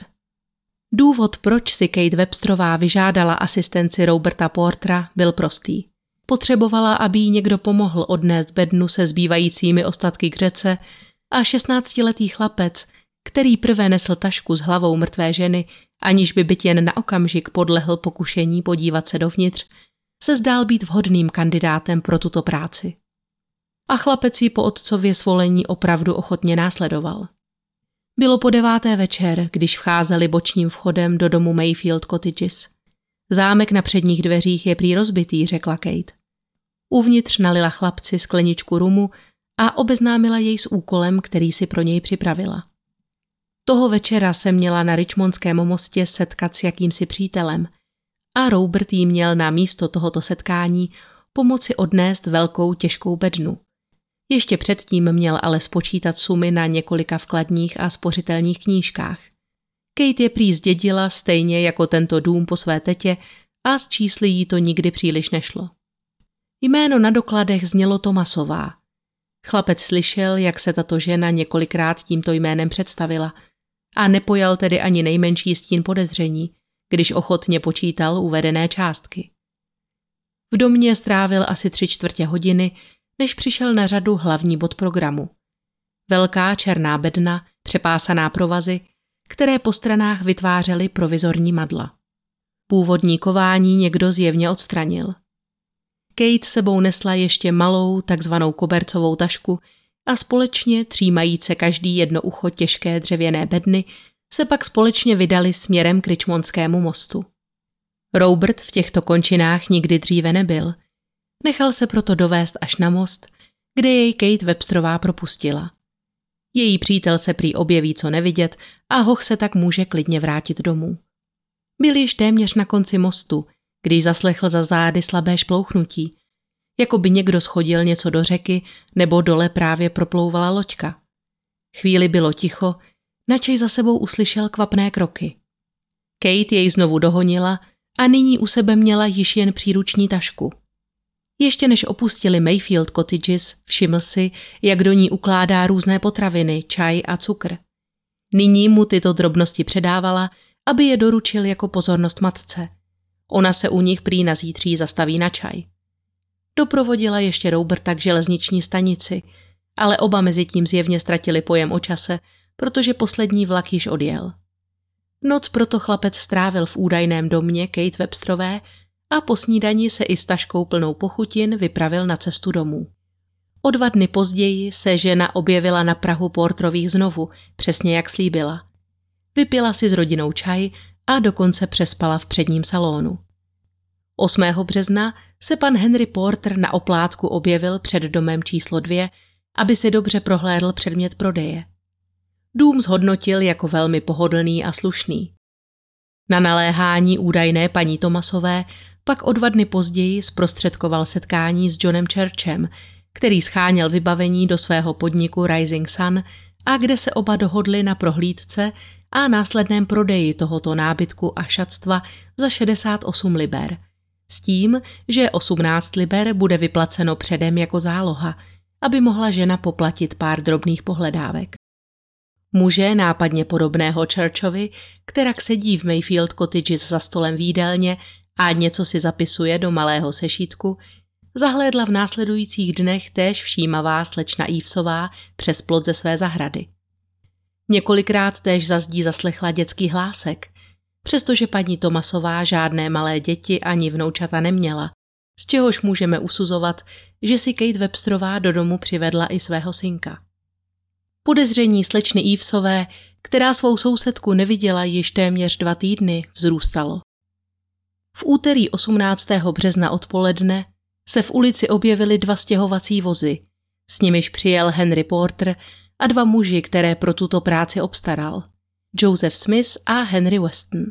Důvod, proč si Kate Websterová vyžádala asistenci Roberta Portera, byl prostý. Potřebovala, aby jí někdo pomohl odnést bednu se zbývajícími ostatky k řece a 16-letý chlapec, který prvé nesl tašku s hlavou mrtvé ženy, aniž by byt jen na okamžik podlehl pokušení podívat se dovnitř, se zdál být vhodným kandidátem pro tuto práci. A chlapec ji po otcově svolení opravdu ochotně následoval. Bylo po 21:00, když vcházeli bočním vchodem do domu Mayfield Cottages. Zámek na předních dveřích je prý rozbitý, řekla Kate. Uvnitř nalila chlapci skleničku rumu a obeznámila jej s úkolem, který si pro něj připravila. Toho večera se měla na Richmondském mostě setkat s jakýmsi přítelem a Robert jí měl na místo tohoto setkání pomoci odnést velkou těžkou bednu. Ještě předtím měl ale spočítat sumy na několika vkladních a spořitelních knížkách. Kate je prý zdědila stejně jako tento dům po své tetě a s čísly jí to nikdy příliš nešlo. Jméno na dokladech znělo Thomasová. Chlapec slyšel, jak se tato žena několikrát tímto jménem představila a nepojal tedy ani nejmenší stín podezření, když ochotně počítal uvedené částky. V domě strávil asi 3/4 hodiny, než přišel na řadu hlavní bod programu. Velká černá bedna, přepásaná provazy, které po stranách vytvářely provizorní madla. Původní kování někdo zjevně odstranil. Kate sebou nesla ještě malou, takzvanou kobercovou tašku a společně, třímajíce každý jedno ucho těžké dřevěné bedny, se pak společně vydali směrem k Richmondskému mostu. Robert v těchto končinách nikdy dříve nebyl. Nechal se proto dovést až na most, kde jej Kate Websterová propustila. Její přítel se prý objeví co nevidět a hoch se tak může klidně vrátit domů. Byl již téměř na konci mostu, když zaslechl za zády slabé šplouchnutí, jako by někdo schodil něco do řeky nebo dole právě proplouvala loďka. Chvíli bylo ticho, načež za sebou uslyšel kvapné kroky. Kate jej znovu dohonila a nyní u sebe měla již jen příruční tašku. Ještě než opustili Mayfield Cottages, všiml si, jak do ní ukládá různé potraviny, čaj a cukr. Nyní mu tyto drobnosti předávala, aby je doručil jako pozornost matce. Ona se u nich prý na zítří zastaví na čaj. Doprovodila ještě Roberta k železniční stanici, ale oba mezitím zjevně ztratili pojem o čase, protože poslední vlak již odjel. Noc proto chlapec strávil v údajném domě Kate Websterové, a po snídani se i s taškou plnou pochutin vypravil na cestu domů. O 2 dny později se žena objevila na prahu Portrových znovu, přesně jak slíbila. Vypila si s rodinou čaj a dokonce přespala v předním salonu. 8. března se pan Henry Porter na oplátku objevil před domem číslo 2, aby si dobře prohlédl předmět prodeje. Dům zhodnotil jako velmi pohodlný a slušný. Na naléhání údajné paní Thomasové pak o 2 dny později zprostředkoval setkání s Johnem Churchem, který sháněl vybavení do svého podniku Rising Sun a kde se oba dohodli na prohlídce a následném prodeji tohoto nábytku a šatstva za 68 liber. S tím, že 18 liber bude vyplaceno předem jako záloha, aby mohla žena poplatit pár drobných pohledávek. Muže nápadně podobného Churchovi, kterak sedí v Mayfield Cottages za stolem v jídelně a něco si zapisuje do malého sešítku, zahlédla v následujících dnech též všímavá slečna Ivesová přes plot ze své zahrady. Několikrát též za zdí zaslechla dětský hlásek, přestože paní Thomasová žádné malé děti ani vnoučata neměla, z čehož můžeme usuzovat, že si Kate Websterová do domu přivedla i svého synka. Podezření slečny Ivesové, která svou sousedku neviděla již téměř 2 týdny, vzrůstalo. V úterý 18. března odpoledne se v ulici objevily 2 stěhovací vozy, s nimiž přijel Henry Porter a 2 muži, které pro tuto práci obstaral, Joseph Smith a Henry Weston.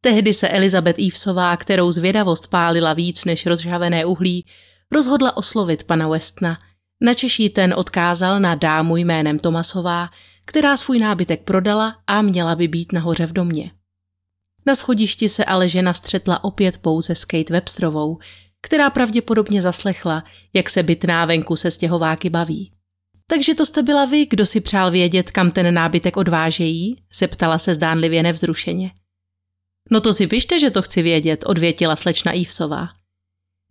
Tehdy se Elizabeth Ivesová, kterou zvědavost pálila víc než rozžhavené uhlí, rozhodla oslovit pana Westona, načež jí ten odkázal na dámu jménem Thomasová, která svůj nábytek prodala a měla by být nahoře v domě. Na schodišti se ale žena střetla opět pouze s Kate Websterovou, která pravděpodobně zaslechla, jak se bytná venku se stěhováky baví. Takže to jste byla vy, kdo si přál vědět, kam ten nábytek odvážejí? Zeptala se zdánlivě nevzrušeně. No to si pište, že to chci vědět, odvětila slečna Ivesová.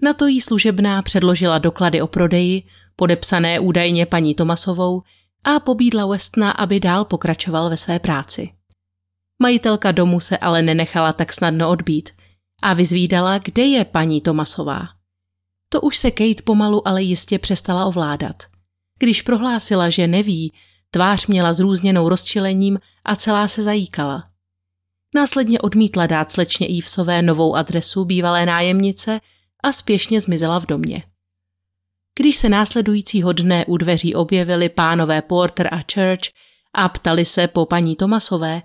Na to jí služebná předložila doklady o prodeji, podepsané údajně paní Thomasovou, a pobídla Westona, aby dál pokračoval ve své práci. Majitelka domu se ale nenechala tak snadno odbít a vyzvídala, kde je paní Thomasová. To už se Kate pomalu, ale jistě přestala ovládat. Když prohlásila, že neví, tvář měla zrůzněnou rozčilením a celá se zajíkala. Následně odmítla dát slečně Ivesové novou adresu bývalé nájemnice a spěšně zmizela v domě. Když se následujícího dne u dveří objevili pánové Porter a Church a ptali se po paní Thomasové,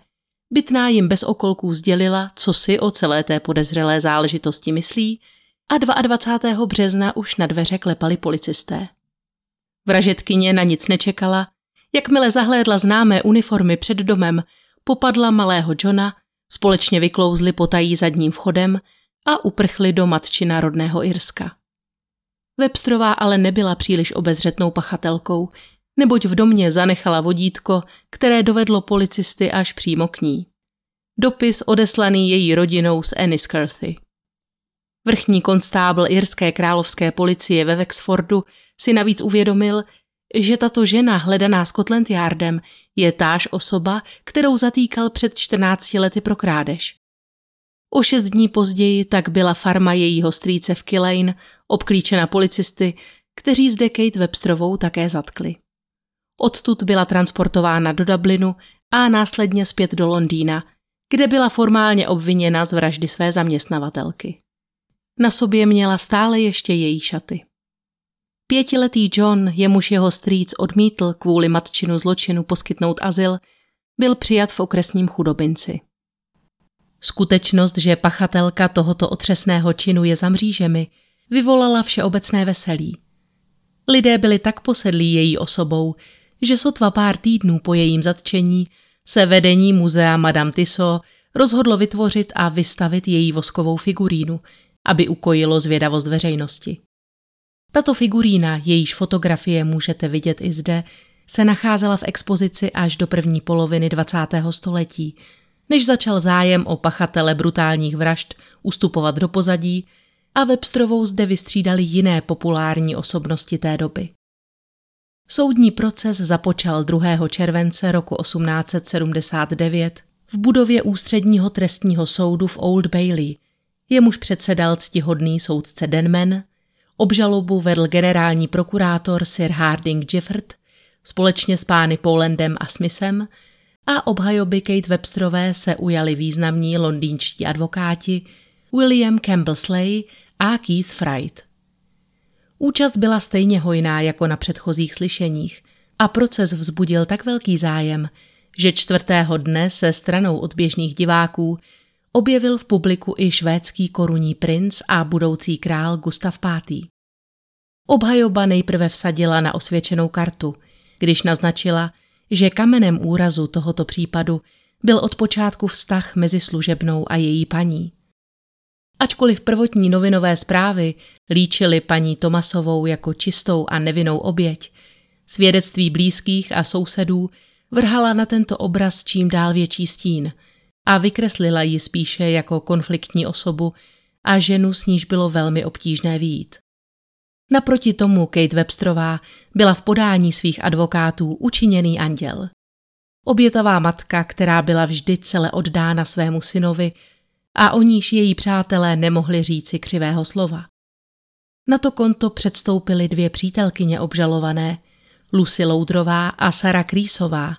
bytná jim bez okolků sdělila, co si o celé té podezřelé záležitosti myslí, a 22. března už na dveře klepali policisté. Vražedkyně na nic nečekala, jakmile zahlédla známé uniformy před domem, popadla malého Johna, společně vyklouzli potají zadním vchodem a uprchli do matčina rodného Irska. Websterová ale nebyla příliš obezřetnou pachatelkou, neboť v domě zanechala vodítko, které dovedlo policisty až přímo k ní. Dopis odeslaný její rodinou z Enniscorthy. Vrchní konstábl irské královské policie ve Wexfordu si navíc uvědomil, že tato žena hledaná Scotland Yardem je táž osoba, kterou zatýkal před 14 lety pro krádež. O 6 dní později tak byla farma jejího strýce v Killane obklíčena policisty, kteří zde Kate Websterovou také zatkli. Odtud byla transportována do Dublinu a následně zpět do Londýna, kde byla formálně obviněna z vraždy své zaměstnavatelky. Na sobě měla stále ještě její šaty. 5letý John, jemuž jeho strýc odmítl kvůli matčinu zločinu poskytnout azyl, byl přijat v okresním chudobinci. Skutečnost, že pachatelka tohoto otřesného činu je za mřížemi, vyvolala všeobecné veselí. Lidé byli tak posedlí její osobou, že sotva pár týdnů po jejím zatčení se vedení muzea Madame Tissot rozhodlo vytvořit a vystavit její voskovou figurínu, aby ukojilo zvědavost veřejnosti. Tato figurína, jejíž fotografie můžete vidět i zde, se nacházela v expozici až do první poloviny 20. století, než začal zájem o pachatele brutálních vražd ustupovat do pozadí a Websterovou zde vystřídali jiné populární osobnosti té doby. Soudní proces započal 2. července roku 1879 v budově Ústředního trestního soudu v Old Bailey jemuž předsedal ctihodný soudce Denman, obžalobu vedl generální prokurátor Sir Hardinge Gifford společně s pány Polandem a Smithem a obhajoby Kate Websterové se ujali významní londýnští advokáti William Campbell-Slay a Keith Fright. Účast byla stejně hojná jako na předchozích slyšeních a proces vzbudil tak velký zájem, že 4. dne se stranou od běžných diváků objevil v publiku i švédský korunní princ a budoucí král Gustav V. Obhajoba nejprve vsadila na osvědčenou kartu, když naznačila, že kamenem úrazu tohoto případu byl od počátku vztah mezi služebnou a její paní. Ačkoliv prvotní novinové zprávy líčily paní Thomasovou jako čistou a nevinnou oběť, svědectví blízkých a sousedů vrhala na tento obraz čím dál větší stín a vykreslila ji spíše jako konfliktní osobu a ženu, s níž bylo velmi obtížné vyjít. Naproti tomu Kate Websterová byla v podání svých advokátů učiněný anděl. Obětavá matka, která byla vždy cele oddána svému synovi a o níž její přátelé nemohli říci křivého slova. Na to konto předstoupily dvě přítelkyně obžalované, Lucy Loudrová a Sarah Creaseová,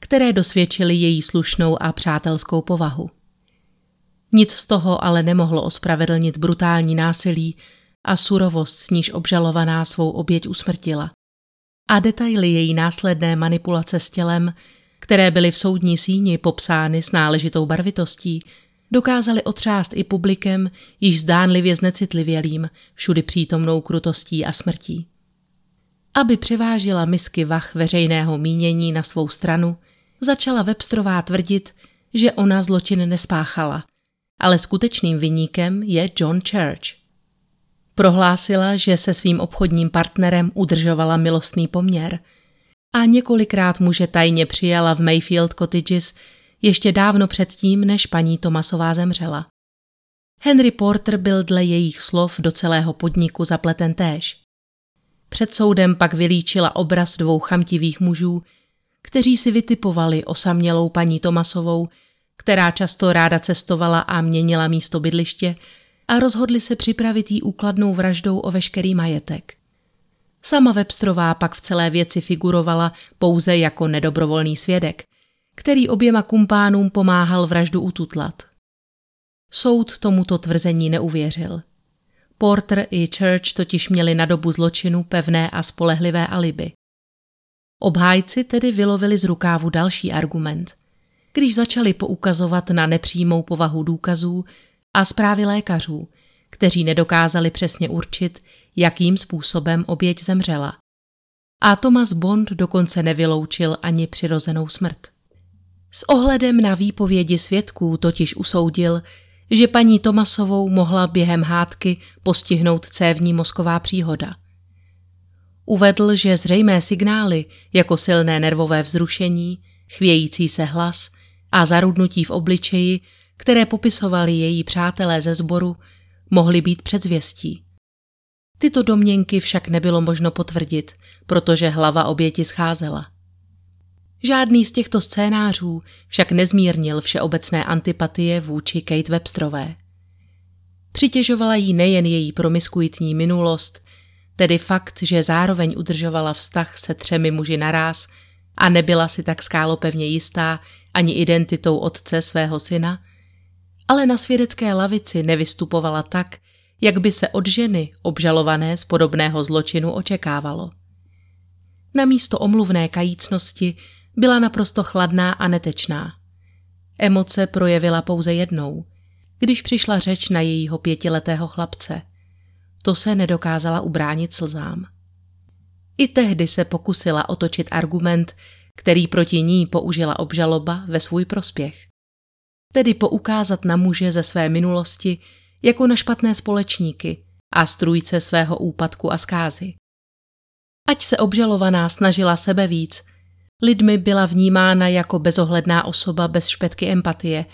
které dosvědčily její slušnou a přátelskou povahu. Nic z toho ale nemohlo ospravedlnit brutální násilí a surovost, s níž obžalovaná svou oběť usmrtila. A detaily její následné manipulace s tělem, které byly v soudní síni popsány s náležitou barvitostí, dokázaly otřást i publikem, již zdánlivě znecitlivělým, všudy přítomnou krutostí a smrtí. Aby převážila misky vah veřejného mínění na svou stranu, začala Websterová tvrdit, že ona zločin nespáchala, ale skutečným viníkem je John Church. Prohlásila, že se svým obchodním partnerem udržovala milostný poměr a několikrát muže tajně přijala v Mayfield Cottages ještě dávno předtím, než paní Thomasová zemřela. Henry Porter byl dle jejich slov do celého podniku zapleten též. Před soudem pak vylíčila obraz dvou chamtivých mužů, kteří si vytipovali osamělou paní Thomasovou, která často ráda cestovala a měnila místo bydliště, a rozhodli se připravit jí úkladnou vraždou o veškerý majetek. Sama Websterová pak v celé věci figurovala pouze jako nedobrovolný svědek, který oběma kumpánům pomáhal vraždu ututlat. Soud tomuto tvrzení neuvěřil. Porter i Church totiž měli na dobu zločinu pevné a spolehlivé alibi. Obhájci tedy vylovili z rukávu další argument, když začali poukazovat na nepřímou povahu důkazů a zprávy lékařů, kteří nedokázali přesně určit, jakým způsobem oběť zemřela. A Thomas Bond dokonce nevyloučil ani přirozenou smrt. S ohledem na výpovědi svědků totiž usoudil, že paní Thomasovou mohla během hádky postihnout cévní mozková příhoda. Uvedl, že zřejmé signály, jako silné nervové vzrušení, chvějící se hlas a zarudnutí v obličeji, které popisovali její přátelé ze sboru, mohly být předzvěstí. Tyto domněnky však nebylo možno potvrdit, protože hlava oběti scházela. Žádný z těchto scénářů však nezmírnil všeobecné antipatie vůči Kate Websterové. Přitěžovala jí nejen její promiskuitní minulost, tedy fakt, že zároveň udržovala vztah se 3 muži naráz a nebyla si tak skálopevně jistá ani identitou otce svého syna, ale na svědecké lavici nevystupovala tak, jak by se od ženy obžalované z podobného zločinu očekávalo. Namísto omluvné kajícnosti byla naprosto chladná a netečná. Emoce projevila pouze jednou, když přišla řeč na jejího 5letého chlapce. To se nedokázala ubránit slzám. I tehdy se pokusila otočit argument, který proti ní použila obžaloba, ve svůj prospěch. Tedy poukázat na muže ze své minulosti jako na špatné společníky a strůjce svého úpadku a zkázy. Ať se obžalovaná snažila sebe víc, lidmi byla vnímána jako bezohledná osoba bez špetky empatie,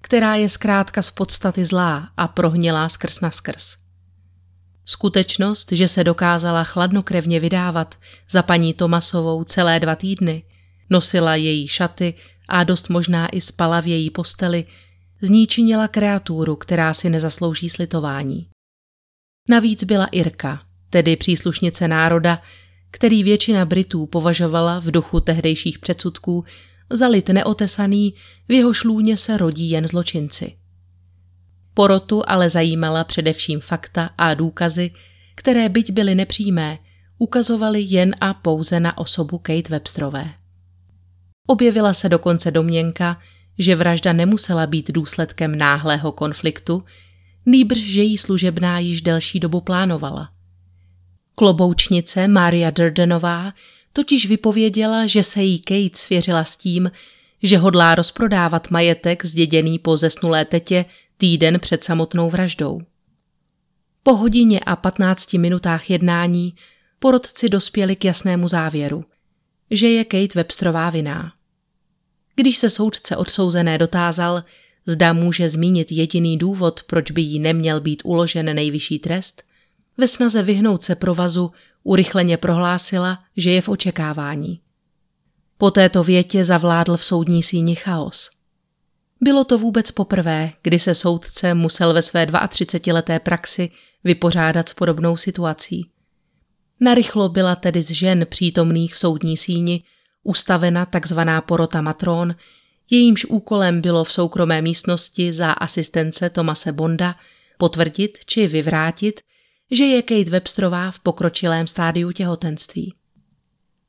která je zkrátka z podstaty zlá a prohnilá skrz naskrz. Skutečnost, že se dokázala chladnokrevně vydávat za paní Thomasovou celé 2 týdny, nosila její šaty a dost možná i spala v její posteli, zničinila kreaturu, která si nezaslouží slitování. Navíc byla Irka, tedy příslušnice národa, který většina Britů považovala v duchu tehdejších předsudků za lid neotesaný, v jeho šlůně se rodí jen zločinci. Porotu ale zajímala především fakta a důkazy, které byť byly nepřímé, ukazovaly jen a pouze na osobu Kate Websterové. Objevila se dokonce domněnka, že vražda nemusela být důsledkem náhlého konfliktu, nýbrž že jí služebná již delší dobu plánovala. Kloboučnice Maria Durdenová totiž vypověděla, že se jí Kate svěřila s tím, že hodlá rozprodávat majetek zděděný po zesnulé tetě týden před samotnou vraždou. Po hodině a 15 minutách jednání porotci dospěli k jasnému závěru, že je Kate Websterová vinná. Když se soudce odsouzené dotázal, zda může zmínit jediný důvod, proč by jí neměl být uložen nejvyšší trest, ve snaze vyhnout se provazu urychleně prohlásila, že je v očekávání. Po této větě zavládl v soudní síni chaos. Bylo to vůbec poprvé, kdy se soudce musel ve své 32leté praxi vypořádat s podobnou situací. Narychlo byla tedy z žen přítomných v soudní síni ustavena tzv. Porota matrón, jejímž úkolem bylo v soukromé místnosti za asistence Thomase Bonda potvrdit či vyvrátit, že je Kate Websterová v pokročilém stádiu těhotenství.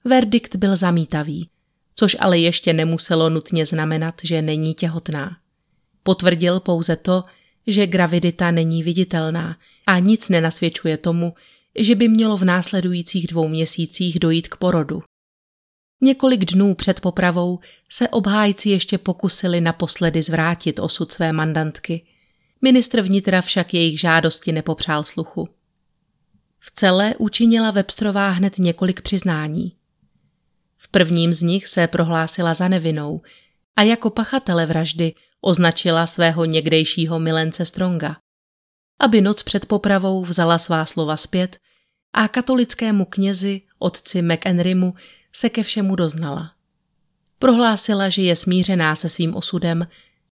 Verdikt byl zamítavý, což ale ještě nemuselo nutně znamenat, že není těhotná. Potvrdil pouze to, že gravidita není viditelná a nic nenasvědčuje tomu, že by mělo v následujících 2 měsících dojít k porodu. Několik dnů před popravou se obhájci ještě pokusili naposledy zvrátit osud své mandantky. Ministr vnitra však jejich žádosti nepopřál sluchu. V celé učinila Websterová hned několik přiznání. V prvním z nich se prohlásila za nevinnou a jako pachatele vraždy označila svého někdejšího milence Stronga. Aby noc před popravou vzala svá slova zpět a katolickému knězi, otci McHenrymu, se ke všemu doznala. Prohlásila, že je smířená se svým osudem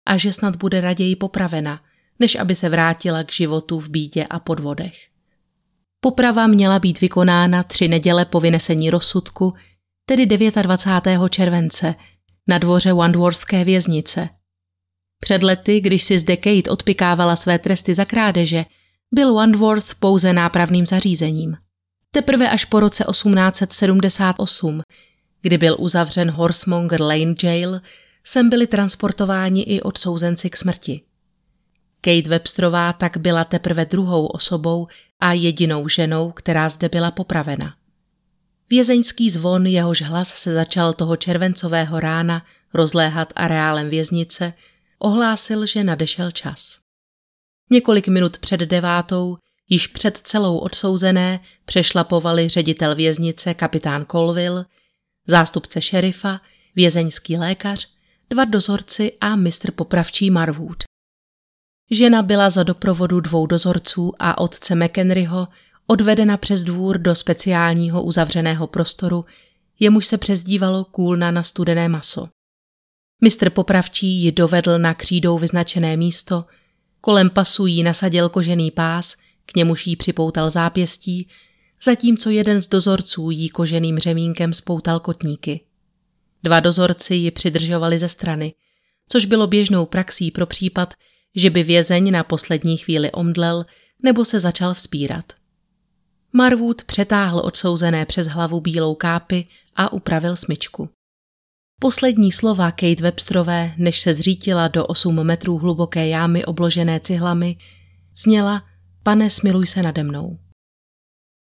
a že snad bude raději popravena, než aby se vrátila k životu v bídě a podvodech. Poprava měla být vykonána 3 neděle po vynesení rozsudku, tedy 29. července, na dvoře Wandsworthské věznice. Před lety, když si zde Kate odpikávala své tresty za krádeže, byl Wandsworth pouze nápravným zařízením. Teprve až po roce 1878, kdy byl uzavřen Horsemonger Lane Jail, sem byli transportováni i odsouzenci k smrti. Kate Websterová tak byla teprve 2. osobou a jedinou ženou, která zde byla popravena. Vězeňský zvon, jehož hlas se začal toho červencového rána rozléhat areálem věznice, ohlásil, že nadešel čas. Několik minut před 9, již před celou odsouzené, přešlapovali ředitel věznice kapitán Colville, zástupce šerifa, vězeňský lékař, 2 dozorci a mistr popravčí Marwood. Žena byla za doprovodu 2 dozorců a otce McHenryho odvedena přes dvůr do speciálního uzavřeného prostoru, jemuž se přezdívalo kůlna na studené maso. Mistr popravčí ji dovedl na křídou vyznačené místo, kolem pasu jí nasadil kožený pás, k němuž jí připoutal zápěstí, zatímco jeden z dozorců jí koženým řemínkem spoutal kotníky. 2 dozorci ji přidržovali ze strany, což bylo běžnou praxí pro případ, že by vězeň na poslední chvíli omdlel nebo se začal vzpírat. Marwood přetáhl odsouzené přes hlavu bílou kápi a upravil smyčku. Poslední slova Kate Websterové, než se zřítila do 8 metrů hluboké jámy obložené cihlami, zněla: Pane, smiluj se nade mnou.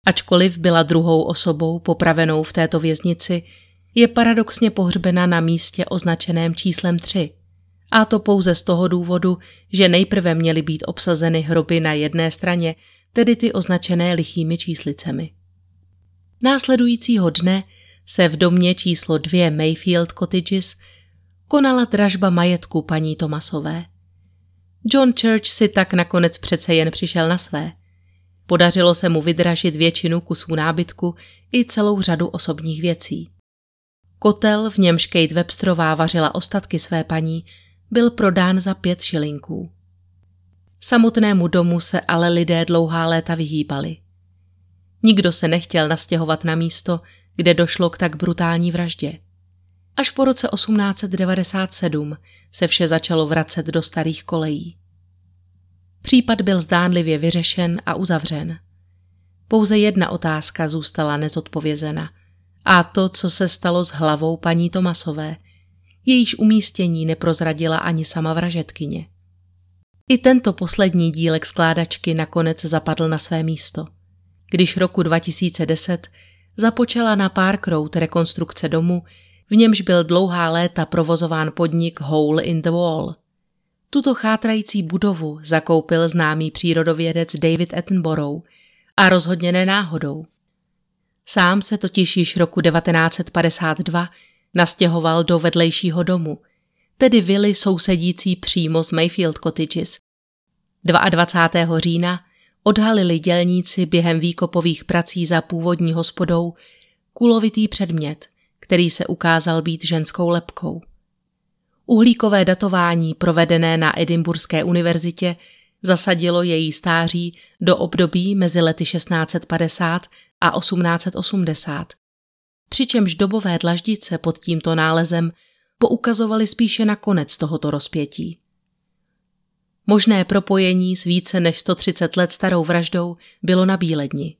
Ačkoliv byla 2. osobou popravenou v této věznici, je paradoxně pohřbena na místě označeném číslem 3. A to pouze z toho důvodu, že nejprve měly být obsazeny hroby na jedné straně, tedy ty označené lichými číslicemi. Následujícího dne se v domě číslo 2 Mayfield Cottages konala dražba majetku paní Thomasové. John Church si tak nakonec přece jen přišel na své. Podařilo se mu vydražit většinu kusů nábytku i celou řadu osobních věcí. Kotel, v němž Kate Websterová vařila ostatky své paní, byl prodán za 5 šilinků. Samotnému domu se ale lidé dlouhá léta vyhýbali. Nikdo se nechtěl nastěhovat na místo, kde došlo k tak brutální vraždě. Až po roce 1897 se vše začalo vracet do starých kolejí. Případ byl zdánlivě vyřešen a uzavřen. Pouze jedna otázka zůstala nezodpovězena, a to, co se stalo s hlavou paní Thomasové, jejíž umístění neprozradila ani sama vražedkyně. I tento poslední dílek skládačky nakonec zapadl na své místo, když roku 2010 započala na Park Road rekonstrukce domu, v němž byl dlouhá léta provozován podnik Hole in the Wall. Tuto chátrající budovu zakoupil známý přírodovědec David Attenborough a rozhodně ne náhodou. Sám se totiž již roku 1952 nastěhoval do vedlejšího domu, tedy vily sousedící přímo s Mayfield Cottages. 22. října odhalili dělníci během výkopových prací za původní hospodou kulovitý předmět, který se ukázal být ženskou lebkou. Uhlíkové datování provedené na Edinburské univerzitě zasadilo její stáří do období mezi lety 1650 a 1880, přičemž dobové dlaždice pod tímto nálezem poukazovaly spíše na konec tohoto rozpětí. Možné propojení s více než 130 let starou vraždou bylo na bíledni.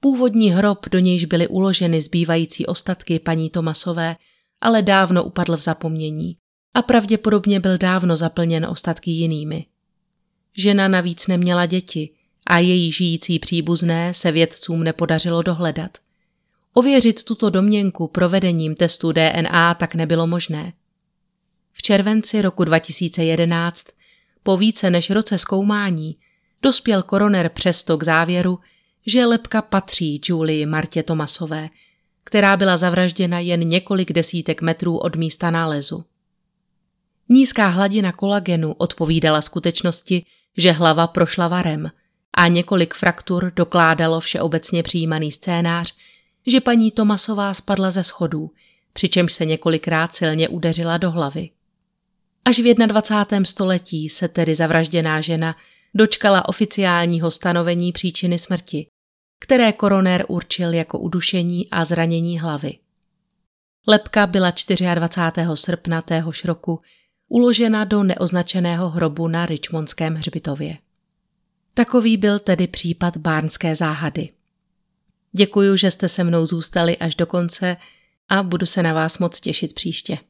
Původní hrob, do nějž byly uloženy zbývající ostatky paní Thomasové, ale dávno upadl v zapomnění a pravděpodobně byl dávno zaplněn ostatky jinými. Žena navíc neměla děti a její žijící příbuzné se vědcům nepodařilo dohledat. Ověřit tuto domněnku provedením testu DNA tak nebylo možné. V červenci roku 2011, po více než roce zkoumání, dospěl koroner přesto k závěru, že lebka patří Julii Martě Thomasové, která byla zavražděna jen několik desítek metrů od místa nálezu. Nízká hladina kolagenu odpovídala skutečnosti, že hlava prošla varem a několik fraktur dokládalo všeobecně přijímaný scénář, že paní Thomasová spadla ze schodů, přičemž se několikrát silně udeřila do hlavy. Až v 21. století se tedy zavražděná žena dočkala oficiálního stanovení příčiny smrti, které koronér určil jako udušení a zranění hlavy. Lebka byla 24. srpna téhož roku uložena do neoznačeného hrobu na Richmondském hřbitově. Takový byl tedy případ Barnské záhady. Děkuji, že jste se mnou zůstali až do konce a budu se na vás moc těšit příště.